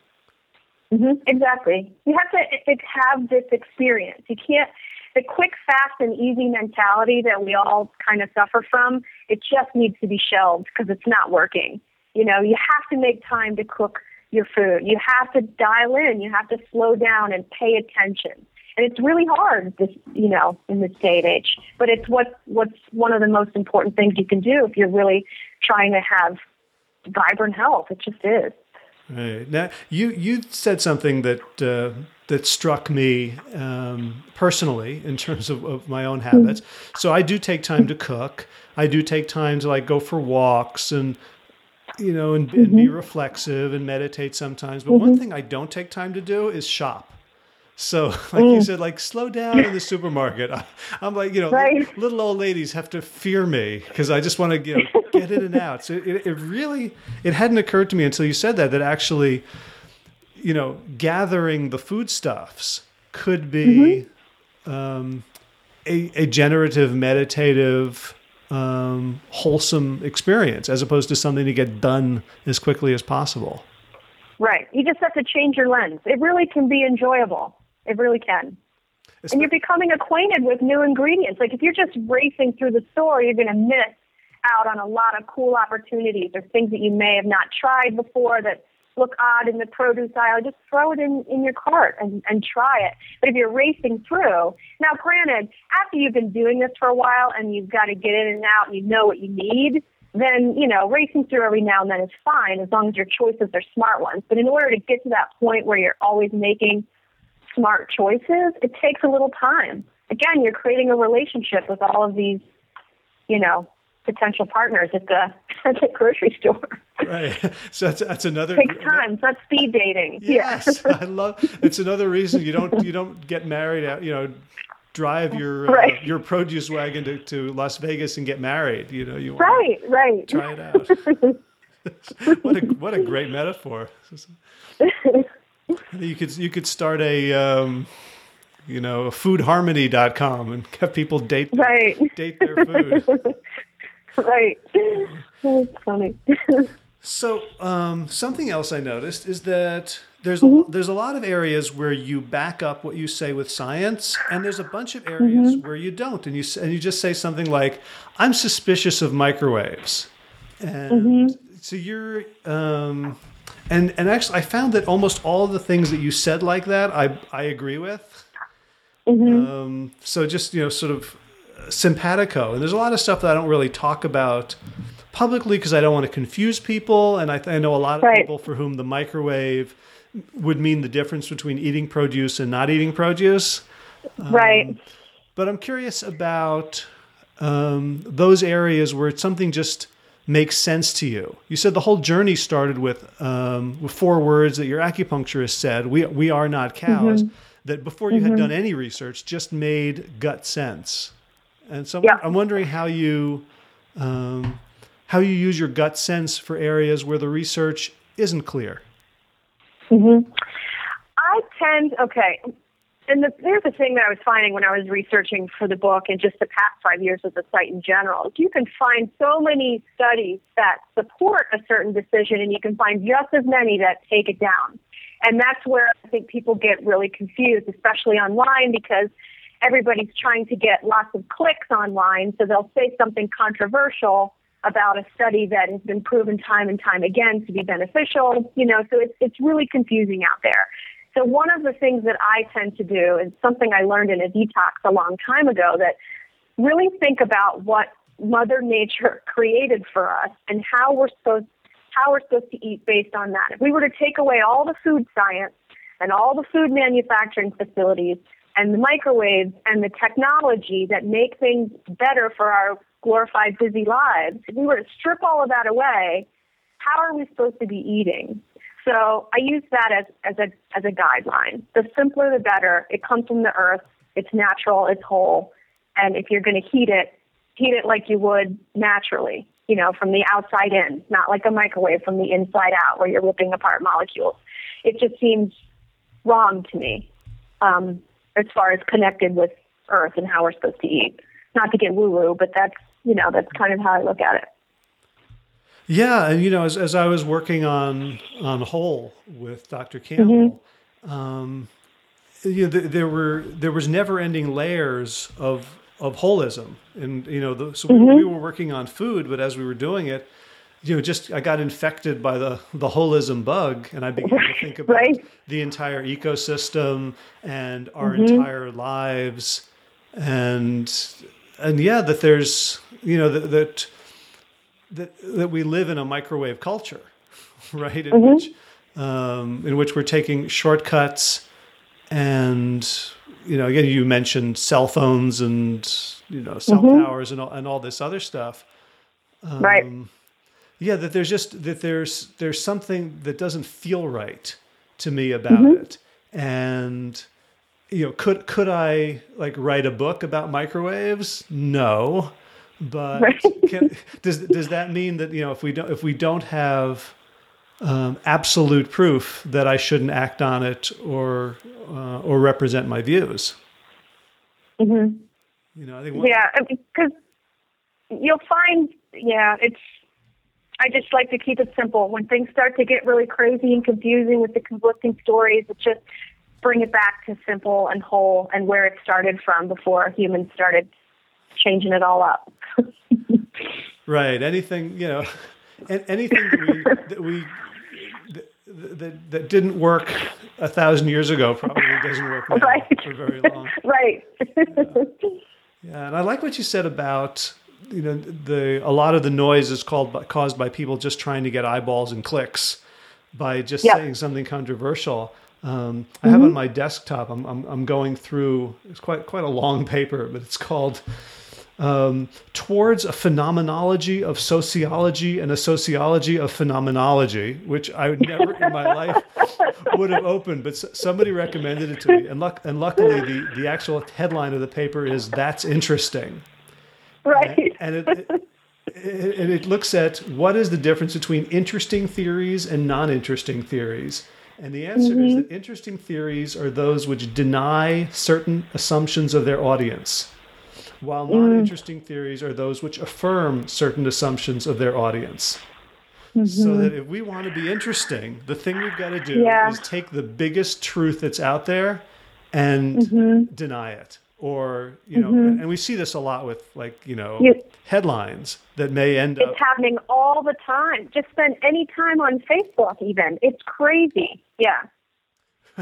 Mm-hmm. Exactly, you have to have this experience. You can't the quick, fast, and easy mentality that we all kind of suffer from. It just needs to be shelved because it's not working. You know, you have to make time to cook your food. You have to dial in. You have to slow down and pay attention. And it's really hard, this, you know, in this day and age. But it's what what's one of the most important things you can do if you're really trying to have vibrant health. It just is. Right. Now, you you said something that uh, that struck me um, personally in terms of, of my own habits. Mm-hmm. So I do take time to cook. I do take time to like go for walks and. You know, and, and mm-hmm. be reflexive and meditate sometimes. But mm-hmm. one thing I don't take time to do is shop. So, like mm. you said, like slow down in the supermarket. I, I'm like, you know, right. little, little old ladies have to fear me because I just want to you know, get in and out. So it, it really, it hadn't occurred to me until you said that, that actually, you know, gathering the foodstuffs could be mm-hmm. um, a, a generative, meditative Um, wholesome experience as opposed to something to get done as quickly as possible. Right. You just have to change your lens. It really can be enjoyable. It really can. It's and you're becoming acquainted with new ingredients. Like if you're just racing through the store, you're going to miss out on a lot of cool opportunities or things that you may have not tried before that look odd in the produce aisle. Just throw it in, in your cart and, and try it. But if you're racing through, now granted, after you've been doing this for a while and you've got to get in and out and you know what you need, then, you know, racing through every now and then is fine as long as your choices are smart ones. But in order to get to that point where you're always making smart choices, it takes a little time. Again, you're creating a relationship with all of these, you know, potential partners at the at the grocery store. Right. So that's that's another it takes time. That's speed dating. Yes. Yeah. I love it's another reason you don't you don't get married out, you know, drive your right. uh, your produce wagon to, to Las Vegas and get married. You know, you want right, to right. try it out. What a what a great metaphor. You could you could start a um, you know food harmony dot com and have people date right. date their food. Right. That's funny. So um, something else I noticed is that there's mm-hmm. a, there's a lot of areas where you back up what you say with science, and there's a bunch of areas mm-hmm. where you don't, and you and you just say something like, "I'm suspicious of microwaves," and mm-hmm. so you're um, and and actually I found that almost all the things that you said like that I I agree with. Mm-hmm. Um, so just you know sort of simpatico, and there's a lot of stuff that I don't really talk about publicly because I don't want to confuse people, and I, th- I know a lot of right. people for whom the microwave would mean the difference between eating produce and not eating produce. Um, right. But I'm curious about um, those areas where something just makes sense to you. You said the whole journey started with, um, with four words that your acupuncturist said: "We we are not cows." Mm-hmm. That before you mm-hmm. had done any research, just made gut sense. And so yeah. I'm wondering how you. Um, how you use your gut sense for areas where the research isn't clear. Mm-hmm. I tend, okay, and the, there's a thing that I was finding when I was researching for the book and just the past five years with the site in general. You can find so many studies that support a certain decision, and you can find just as many that take it down. And that's where I think people get really confused, especially online, because everybody's trying to get lots of clicks online, so they'll say something controversial about a study that has been proven time and time again to be beneficial, you know, so it's it's really confusing out there. So one of the things that I tend to do is something I learned in a detox a long time ago, that really think about what Mother Nature created for us and how we're supposed how we're supposed to eat based on that. If we were to take away all the food science and all the food manufacturing facilities and the microwaves and the technology that make things better for our glorified busy lives, if we were to strip all of that away, how are we supposed to be eating? So I use that as, as a as a guideline. The simpler the better. It comes from the earth, it's natural, it's whole. And if you're gonna heat it, heat it like you would naturally, you know, from the outside in, not like a microwave from the inside out where you're ripping apart molecules. It just seems wrong to me, um, as far as connected with earth and how we're supposed to eat. Not to get woo-woo, but that's you know that's kind of how I look at it. Yeah, and you know, as as I was working on on whole with Doctor Campbell, mm-hmm. um, you know, th- there were there was never-ending layers of of holism, and you know, the, so mm-hmm. we, we were working on food, but as we were doing it, you know, just I got infected by the the holism bug, and I began to think about right. the entire ecosystem and our mm-hmm. entire lives, and. And yeah, that there's, you know, that that that we live in a microwave culture, right? In mm-hmm. which, um, in which we're taking shortcuts, and you know, again, you mentioned cell phones and you know, cell mm-hmm. towers and all, and all this other stuff, um, right? Yeah, that there's just that there's there's something that doesn't feel right to me about mm-hmm. it, and. You know, could could I like write a book about microwaves? No, but right. can, does does that mean that you know if we don't if we don't have um, absolute proof that I shouldn't act on it or uh, or represent my views? Mm-hmm. You know, I think one, yeah, because you'll find yeah, it's. I just like to keep it simple. When things start to get really crazy and confusing with the conflicting stories, it's just. Bring it back to simple and whole and where it started from before humans started changing it all up. Right. Anything, you know, anything that we, that, we that, that didn't work a thousand years ago probably doesn't work now right. for very long. Right. Yeah. Yeah. And I like what you said about, you know, the, a lot of the noise is called, caused by people just trying to get eyeballs and clicks by just yep. saying something controversial. Um, I have mm-hmm. on my desktop. I'm, I'm I'm going through. It's quite quite a long paper, but it's called um, towards a phenomenology of sociology and a sociology of phenomenology, which I would never in my life would have opened, but somebody recommended it to me. And, luck, and luckily, the, the actual headline of the paper is, "That's Interesting." Right. And, and it, it and it looks at what is the difference between interesting theories and non-interesting theories. And the answer mm-hmm. is that interesting theories are those which deny certain assumptions of their audience, while mm. non-interesting theories are those which affirm certain assumptions of their audience. Mm-hmm. So that if we want to be interesting, the thing we've got to do yeah. is take the biggest truth that's out there and mm-hmm. deny it. Or, you know, mm-hmm. and we see this a lot with, like, you know, yes. headlines that may end it's up. It's happening all the time. Just spend any time on Facebook, even. It's crazy. Yeah.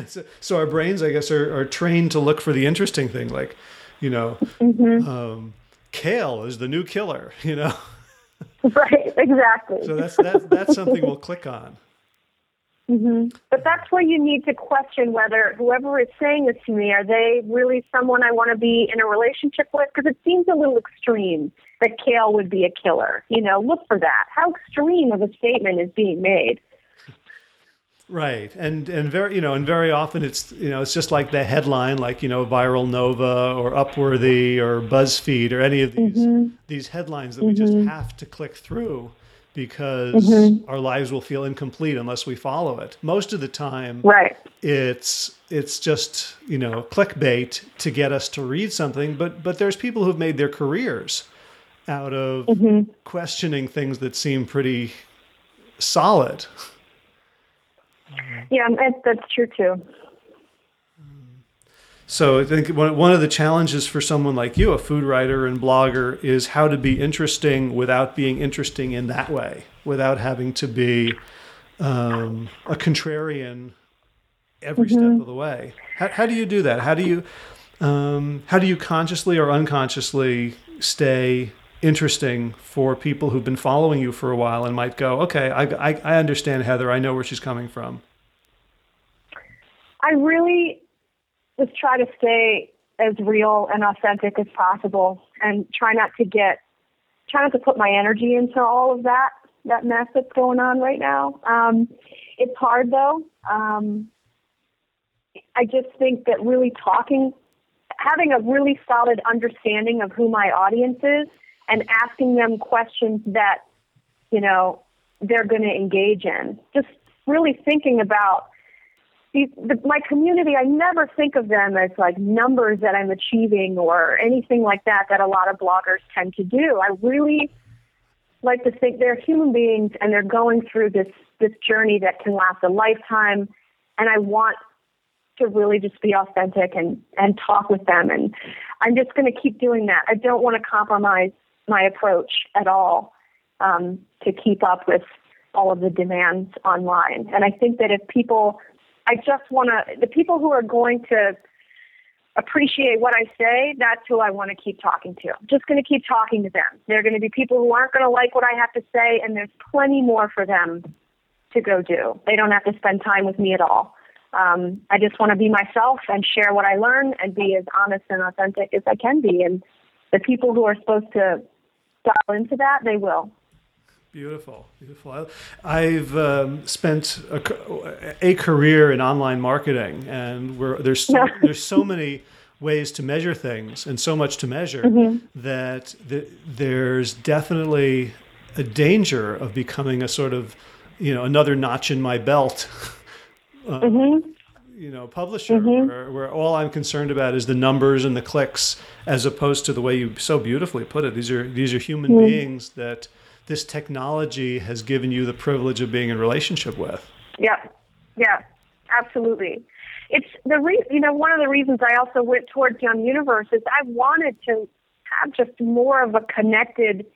So, so our brains, I guess, are, are trained to look for the interesting thing. Like, you know, mm-hmm. um, kale is the new killer, you know? Right, exactly. So that's, that's, that's something we'll click on. Mm-hmm. But that's where you need to question whether whoever is saying this to me, are they really someone I want to be in a relationship with? Because it seems a little extreme that kale would be a killer. You know, look for that. How extreme of a statement is being made? Right, and and very you know, and very often it's you know, it's just like the headline, like you know, Viral Nova or Upworthy or BuzzFeed or any of these mm-hmm. these headlines that mm-hmm. we just have to click through, because mm-hmm. our lives will feel incomplete unless we follow it. Most of the time, right. it's it's just, you know, clickbait to get us to read something, but but there's people who've made their careers out of mm-hmm. questioning things that seem pretty solid. Yeah, that's true too. So I think one of the challenges for someone like you, a food writer and blogger, is how to be interesting without being interesting in that way, without having to be um, a contrarian every mm-hmm. step of the way. How, how do you do that? How do you um, how do you consciously or unconsciously stay interesting for people who've been following you for a while and might go, okay, I, I, I understand Heather. I know where she's coming from. I really... Just try to stay as real and authentic as possible, and try not to get, try not to put my energy into all of that, that mess that's going on right now. Um, it's hard though. Um, I just think that really talking, having a really solid understanding of who my audience is, and asking them questions that, you know, they're going to engage in. Just really thinking about These, the, my community, I never think of them as like numbers that I'm achieving or anything like that, that a lot of bloggers tend to do. I really like to think they're human beings and they're going through this, this journey that can last a lifetime. And I want to really just be authentic and, and talk with them. And I'm just going to keep doing that. I don't want to compromise my approach at all um, to keep up with all of the demands online. And I think that if people... I just want to, the people who are going to appreciate what I say, that's who I want to keep talking to. I'm just going to keep talking to them. There are going to be people who aren't going to like what I have to say, and there's plenty more for them to go do. They don't have to spend time with me at all. Um, I just want to be myself and share what I learn and be as honest and authentic as I can be. And the people who are supposed to dial into that, they will. Beautiful, beautiful. I've um, spent a, a career in online marketing, and we're, there's so, yeah. there's so many ways to measure things and so much to measure mm-hmm. that the, there's definitely a danger of becoming a sort of, you know, another notch in my belt, uh, mm-hmm. you know, publisher, mm-hmm. where, where all I'm concerned about is the numbers and the clicks, as opposed to the way you so beautifully put it. These are these are human mm-hmm. beings that this technology has given you the privilege of being in relationship with. Yeah, yeah, absolutely. It's the re- you know, one of the reasons I also went towards YumUniverse is I wanted to have just more of a connected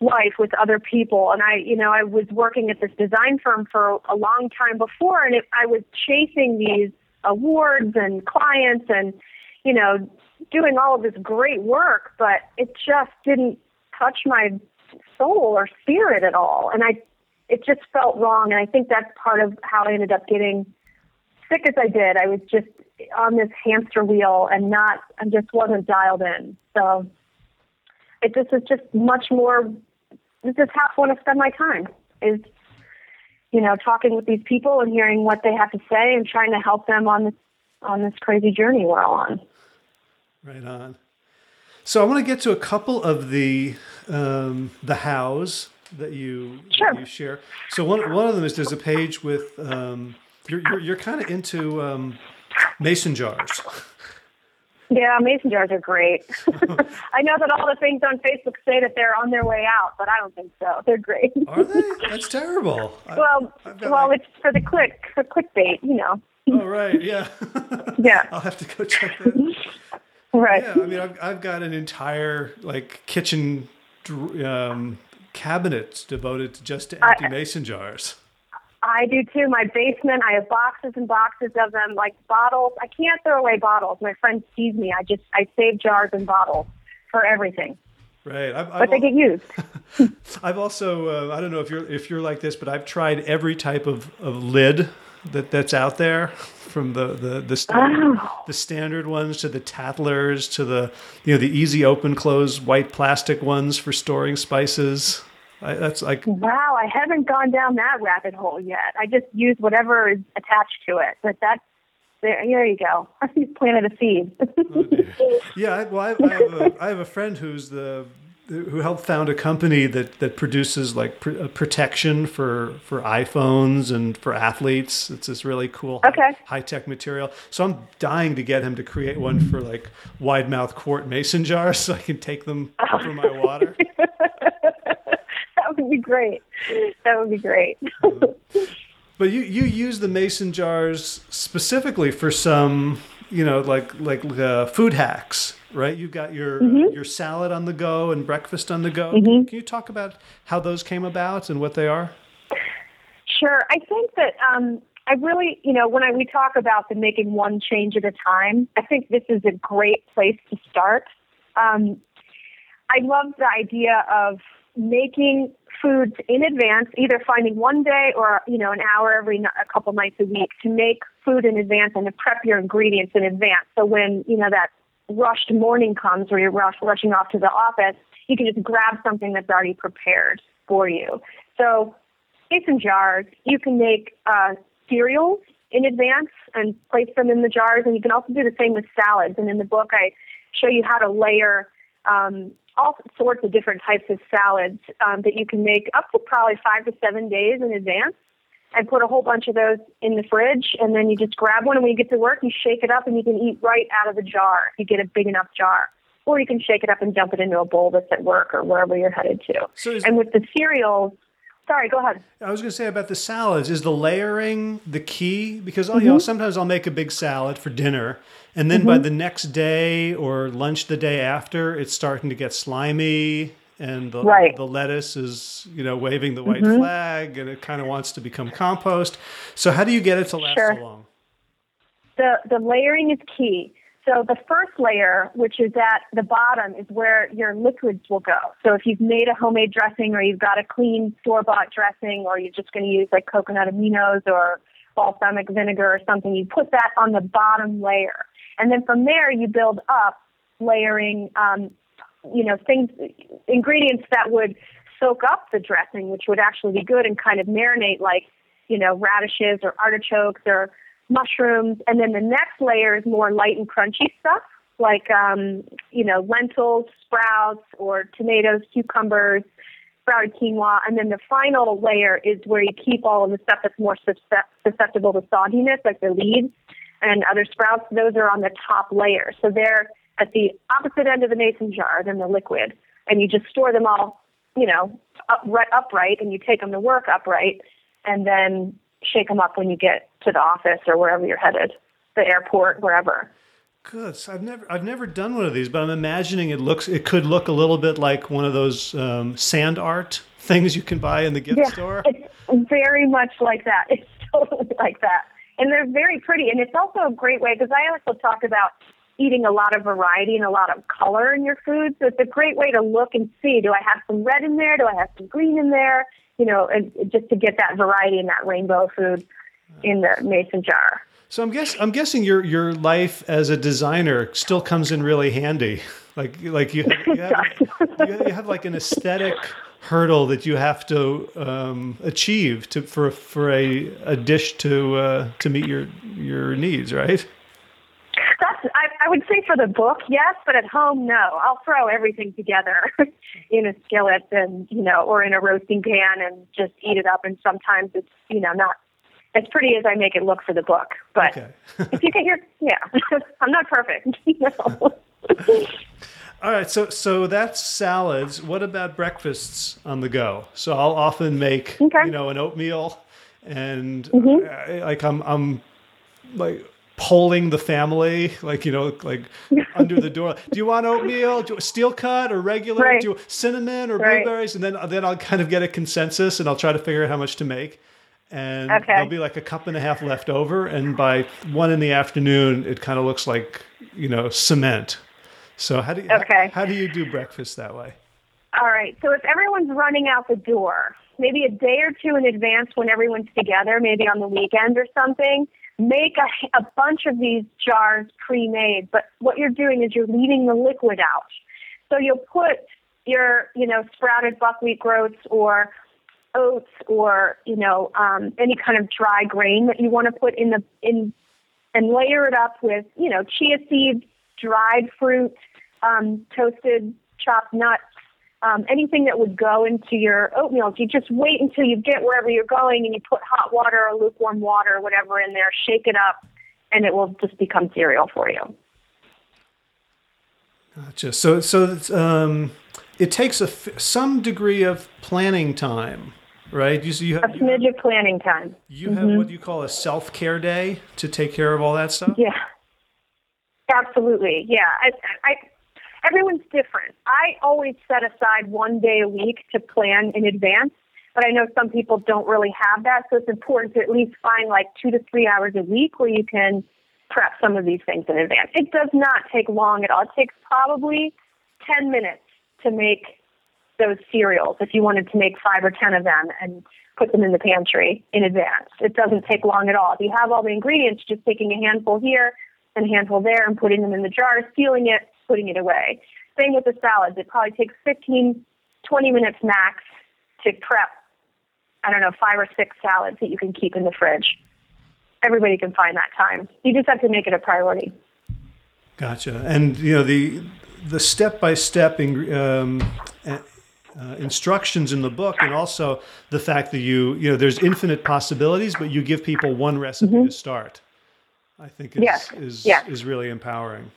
life with other people. And I, you know, I was working at this design firm for a long time before, and it, I was chasing these awards and clients and, you know, doing all of this great work, but it just didn't touch my soul or spirit at all, and I it just felt wrong. And I think that's part of how I ended up getting sick as I did. I was just on this hamster wheel and not I just wasn't dialed in. So it, this is just much more, this is how I want to spend my time, is, you know, talking with these people and hearing what they have to say and trying to help them on this, on this crazy journey we're all on. Right on. So I want to get to a couple of the um, the hows that you, sure. that you share. So one one of them is there's a page with um, you're, you're you're kind of into um, mason jars. Yeah, mason jars are great. I know that all the things on Facebook say that they're on their way out, but I don't think so. They're great. Are they? That's terrible. Well, well, like... it's for the click for clickbait, you know. Oh right, yeah. Yeah. I'll have to go check that. Right. Yeah, I mean, I've, I've got an entire like kitchen um, cabinet devoted to just to empty I, mason jars. I do too. My basement, I have boxes and boxes of them, like bottles. I can't throw away bottles. My friends tease me. I just I save jars and bottles for everything. Right, I've, I've but they al- get used. I've also uh, I don't know if you're if you're like this, but I've tried every type of, of lid that that's out there, from the the the standard, oh. the standard ones to the tattlers to the you know the easy open close white plastic ones for storing spices. I, that's like wow, I haven't gone down that rabbit hole yet. I just use whatever is attached to it. But that's there. There you go. I think planted a seed. Oh, dear. Yeah, well, I, I, have a, I have a friend who's the who helped found a company that, that produces like pr- protection for, for iPhones and for athletes. It's this really cool okay. high tech material. So I'm dying to get him to create one for like wide mouth quart mason jars so I can take them oh. for my water. That would be great. That would be great. uh, but you, you use the mason jars specifically for some, you know, like, like uh, food hacks. Right, you've got your mm-hmm. uh, your salad on the go and breakfast on the go. Mm-hmm. Can you talk about how those came about and what they are? Sure. I think that um, I really, you know, when I, we talk about the making one change at a time, I think this is a great place to start. Um, I love the idea of making foods in advance, either finding one day or you know an hour every a couple nights a week to make food in advance and to prep your ingredients in advance. So when you know that rushed morning comes where you're rush, rushing off to the office, you can just grab something that's already prepared for you. So mason jars, you can make uh, cereals in advance and place them in the jars, and you can also do the same with salads. And in the book, I show you how to layer um, all sorts of different types of salads um, that you can make up to probably five to seven days in advance. I put a whole bunch of those in the fridge, and then you just grab one, and when you get to work, you shake it up, and you can eat right out of the jar. You get a big enough jar. Or you can shake it up and dump it into a bowl that's at work or wherever you're headed to. So is, and with the cereals, sorry, go ahead. I was going to say about the salads, is the layering the key? Because mm-hmm. you know, sometimes I'll make a big salad for dinner, and then mm-hmm. by the next day or lunch the day after, it's starting to get slimy. And the, right. the lettuce is, you know, waving the white mm-hmm. flag, and it kind of wants to become compost. So how do you get it to last sure. so long? The the layering is key. So the first layer, which is at the bottom, is where your liquids will go. So if you've made a homemade dressing, or you've got a clean store-bought dressing, or you're just going to use like coconut aminos or balsamic vinegar or something, you put that on the bottom layer. And then from there, you build up layering um you know, things, ingredients that would soak up the dressing, which would actually be good and kind of marinate, like, you know, radishes or artichokes or mushrooms. And then the next layer is more light and crunchy stuff, like, um, you know, lentils, sprouts, or tomatoes, cucumbers, sprouted quinoa. And then the final layer is where you keep all of the stuff that's more susceptible to sogginess, like the leaves and other sprouts. Those are on the top layer. So they're at the opposite end of the mason jar than the liquid, and you just store them all, you know, up, right, upright, and you take them to work upright, and then shake them up when you get to the office or wherever you're headed, the airport, wherever. Good. So I've never, I've never done one of these, but I'm imagining it looks, it could look a little bit like one of those um, sand art things you can buy in the gift yeah, store. It's very much like that. It's totally like that, and they're very pretty, and it's also a great way because I also talk about eating a lot of variety and a lot of color in your food. So it's a great way to look and see, do I have some red in there? Do I have some green in there? You know, and just to get that variety and that rainbow food in the mason jar. So I'm guess I'm guessing your, your life as a designer still comes in really handy. Like, like you, you, have, you have like an aesthetic hurdle that you have to um, achieve to for for a, a dish to uh, to meet your your needs, right? That's I, I would say for the book, yes, but at home, no. I'll throw everything together in a skillet and you know, or in a roasting pan and just eat it up. And sometimes it's you know not as pretty as I make it look for the book. But okay. If you get your yeah, I'm not perfect. You know. All right, so so that's salads. What about breakfasts on the go? So I'll often make okay. you know an oatmeal, and mm-hmm. I, like I'm I'm like polling the family, like you know like under the door. Do you want oatmeal? Do you, steel cut or regular? Right. Do you, cinnamon or right. blueberries? And then then I'll kind of get a consensus, and I'll try to figure out how much to make. And okay. there'll be like a cup and a half left over, and by one in the afternoon, it kind of looks like you know cement. So how do you, okay. how, how do you do breakfast that way? All right. So if everyone's running out the door, maybe a day or two in advance when everyone's together, maybe on the weekend or something, make a, a bunch of these jars pre-made. But what you're doing is you're leaving the liquid out. So you'll put your, you know, sprouted buckwheat groats or oats or, you know, um, any kind of dry grain that you want to put in the in and layer it up with, you know, chia seeds, dried fruit, Um, toasted chopped nuts, um, anything that would go into your oatmeal. You just wait until you get wherever you're going and you put hot water or lukewarm water or whatever in there, shake it up, and it will just become cereal for you. Gotcha. So, so it's, um, it takes a f- some degree of planning time, right? You, so you have, a smidge of planning time. You mm-hmm. have what you call a self-care day to take care of all that stuff? Yeah. Absolutely. Yeah. I, I, everyone's different. I always set aside one day a week to plan in advance, but I know some people don't really have that. So it's important to at least find like two to three hours a week where you can prep some of these things in advance. It does not take long at all. It takes probably ten minutes to make those cereals if you wanted to make five or ten of them and put them in the pantry in advance. It doesn't take long at all. If you have all the ingredients, just taking a handful here and a handful there and putting them in the jar, sealing it, putting it away. Same with the salads. It probably takes fifteen, twenty minutes max to prep, I don't know, five or six salads that you can keep in the fridge. Everybody can find that time. You just have to make it a priority. Gotcha. And, you know, the the step-by-step in, um, uh, instructions in the book, and also the fact that you, you know, there's infinite possibilities, but you give people one recipe mm-hmm. to start. I think is yes. is yes. is really empowering.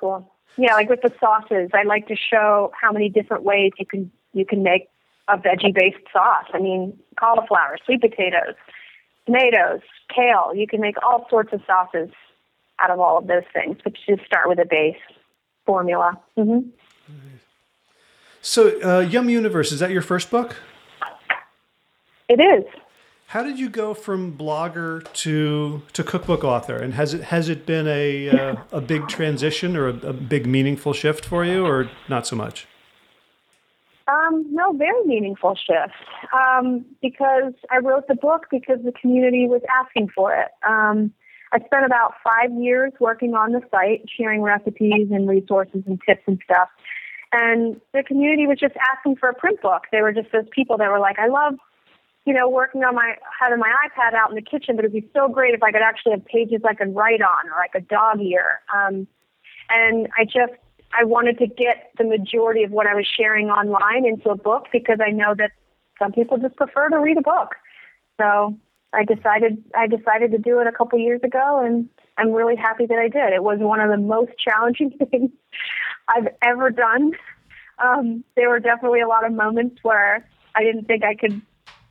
Cool. Yeah, like with the sauces, I like to show how many different ways you can you can make a veggie-based sauce. I mean, cauliflower, sweet potatoes, tomatoes, kale. You can make all sorts of sauces out of all of those things, but you just start with a base formula. Mm-hmm. So, uh, YumUniverse, is that your first book? It is. How did you go from blogger to to cookbook author, and has it has it been a uh, a big transition or a, a big meaningful shift for you, or not so much? Um, no, very meaningful shift um, because I wrote the book because the community was asking for it. Um, I spent about five years working on the site, sharing recipes and resources and tips and stuff, and the community was just asking for a print book. They were just those people that were like, I love. You know, working on my, having my iPad out in the kitchen, but it'd be so great if I could actually have pages I could write on, or like a dog ear. Um, and I just, I wanted to get the majority of what I was sharing online into a book because I know that some people just prefer to read a book. So I decided, I decided to do it a couple years ago, and I'm really happy that I did. It was one of the most challenging things I've ever done. Um, there were definitely a lot of moments where I didn't think I could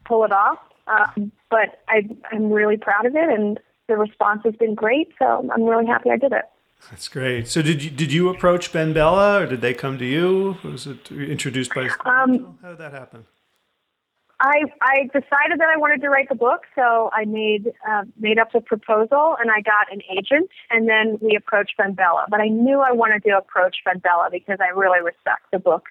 pull it off, uh, but I, I'm really proud of it, and the response has been great, so I'm really happy I did it. That's great. So did you did you approach Ben Bella, or did they come to you? Or was it introduced by... Um, how did that happen? I I decided that I wanted to write the book, so I made uh, made up the proposal, and I got an agent, and then we approached Ben Bella. But I knew I wanted to approach Ben Bella because I really respect the book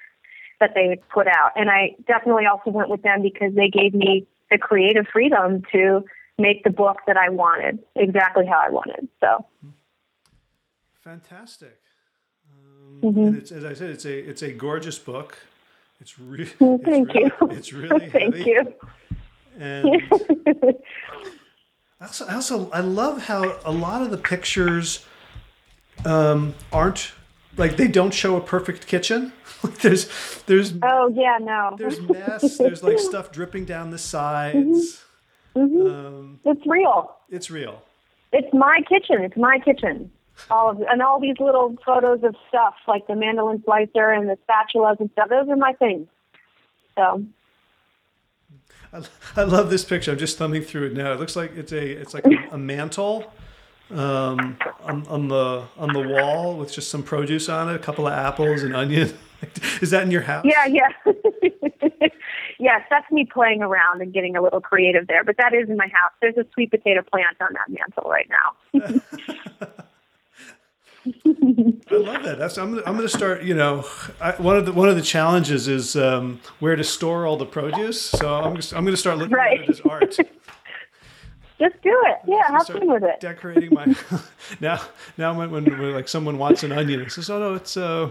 that they put out. And I definitely also went with them because they gave me the creative freedom to make the book that I wanted, exactly how I wanted. So fantastic. Uh, Mm-hmm. And it's, as I said, it's a it's a gorgeous book. It's really well, thank it's really, you. It's really thank heavy. You. And I also, I also I love how a lot of the pictures um, aren't like they don't show a perfect kitchen. Like there's there's oh yeah no there's mess. There's like stuff dripping down the sides. Mm-hmm. Um, it's real. It's real. It's my kitchen. It's my kitchen. All of and all these little photos of stuff like the mandolin slicer and the spatulas and stuff. Those are my things. So. I, I love this picture. I'm just thumbing through it now. It looks like it's a it's like a, a mantle um, on, on the on the wall with just some produce on it, a couple of apples and onion. Is that in your house? Yeah, yeah. Yes, that's me playing around and getting a little creative there. But that is in my house. There's a sweet potato plant on that mantle right now. I love that. That's, I'm, I'm going to start. You know, I, one of the one of the challenges is um, where to store all the produce. So I'm just, I'm going to start looking right. at it as art. Just do it. Yeah, have fun with it. Decorating my now now when, when, when like someone wants an onion, it says, "Oh no, it's uh,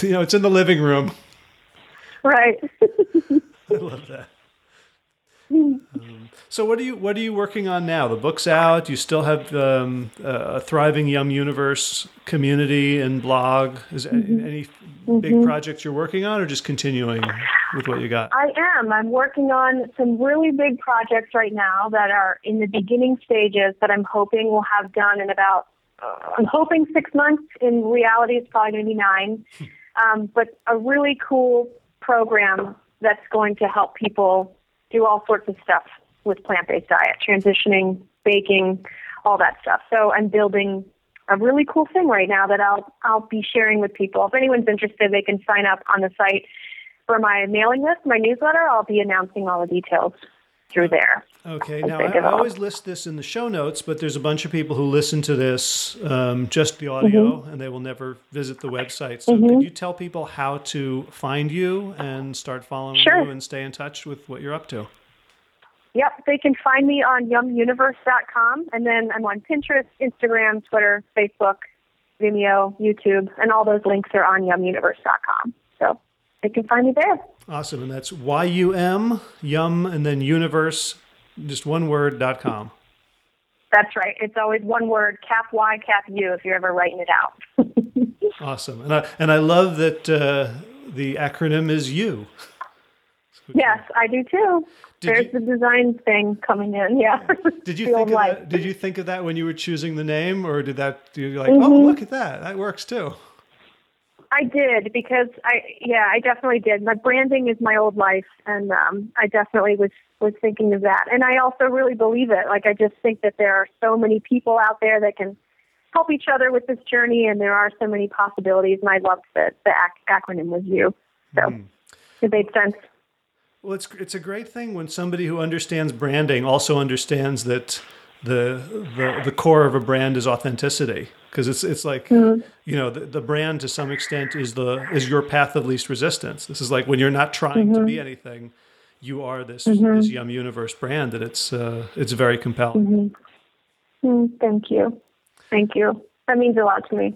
you know, it's in the living room." Right. I love that. Um, so what are you what are you working on now? The book's out. You still have um, a thriving YumUniverse community and blog. Is mm-hmm. any mm-hmm. big projects you're working on, or just continuing with what you got? I am. I'm working on some really big projects right now that are in the beginning stages that I'm hoping we'll have done in about. Uh, I'm hoping six months. In reality, it's probably going to be nine. um, but a really cool program that's going to help people do all sorts of stuff with plant-based diet, transitioning, baking, all that stuff. So I'm building a really cool thing right now that I'll I'll be sharing with people. If anyone's interested, they can sign up on the site for my mailing list, my newsletter. I'll be announcing all the details through there. Okay. Now, I, I always list this in the show notes, but there's a bunch of people who listen to this, um, just the audio, mm-hmm. and they will never visit the website. So mm-hmm. could you tell people how to find you and start following sure. you and stay in touch with what you're up to? Yep. They can find me on yum universe dot com. And then I'm on Pinterest, Instagram, Twitter, Facebook, Vimeo, YouTube, and all those links are on yum universe dot com. So they can find me there. Awesome. And that's Y U M, Yum, and then Universe, just one word, dot com. That's right. It's always one word, cap Y, cap U, if you're ever writing it out. Awesome. And I, and I love that uh, the acronym is U. Yes, I do too. Did There's you, the design thing coming in, yeah. Did you, think of that, did you think of that when you were choosing the name, or did that, do you like, mm-hmm. oh, look at that, that works too? I did because I, yeah, I definitely did. My branding is my old life, and um, I definitely was, was thinking of that. And I also really believe it. Like, I just think that there are so many people out there that can help each other with this journey, and there are so many possibilities, and I loved that the ac- acronym was you. So mm. it made sense. Well, it's it's a great thing when somebody who understands branding also understands that the the, the core of a brand is authenticity. Because it's it's like, mm-hmm. you know, the, the brand to some extent is the is your path of least resistance. This is like when you're not trying mm-hmm. to be anything, you are this, mm-hmm. this YumUniverse brand, and it's uh, it's very compelling. Mm-hmm. Mm, thank you. Thank you. That means a lot to me.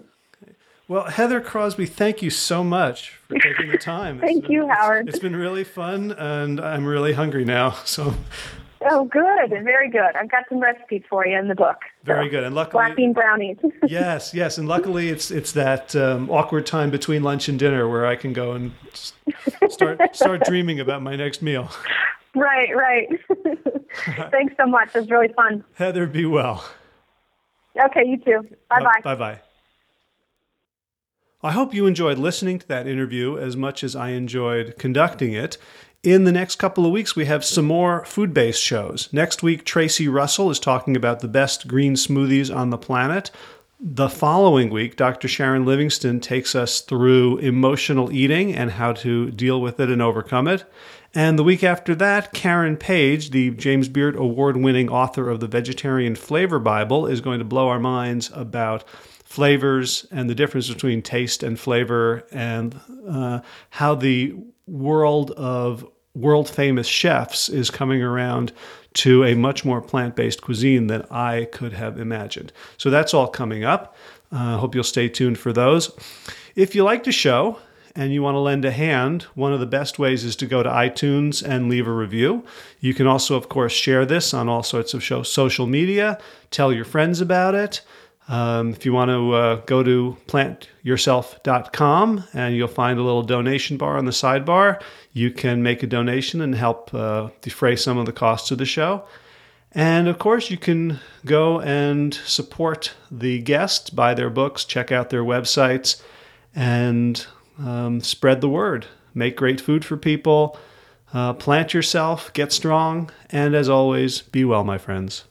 Well, Heather Crosby, thank you so much for taking the time. Thank it's, you, it's, Howard. It's been really fun, and I'm really hungry now, so... Oh, good. Very good. I've got some recipes for you in the book. Very so. Good. And luckily, black bean brownies. yes, yes. And luckily, it's it's that um, awkward time between lunch and dinner where I can go and start start dreaming about my next meal. Right, right. Thanks so much. It was really fun. Heather, be well. Okay, you too. Bye-bye. Bye-bye. I hope you enjoyed listening to that interview as much as I enjoyed conducting it. In the next couple of weeks, we have some more food-based shows. Next week, Tracy Russell is talking about the best green smoothies on the planet. The following week, Doctor Sharon Livingston takes us through emotional eating and how to deal with it and overcome it. And the week after that, Karen Page, the James Beard Award-winning author of the Vegetarian Flavor Bible, is going to blow our minds about flavors and the difference between taste and flavor and uh, how the world of world-famous chefs is coming around to a much more plant-based cuisine than I could have imagined. So that's all coming up. I uh, hope you'll stay tuned for those. If you like the show and you want to lend a hand, one of the best ways is to go to iTunes and leave a review. You can also, of course, share this on all sorts of show, social media. Tell your friends about it. Um, if you want to uh, go to plant yourself dot com and you'll find a little donation bar on the sidebar, you can make a donation and help uh, defray some of the costs of the show. And of course, you can go and support the guests, buy their books, check out their websites, and um, spread the word. Make great food for people, uh, plant yourself, get strong, and as always, be well, my friends.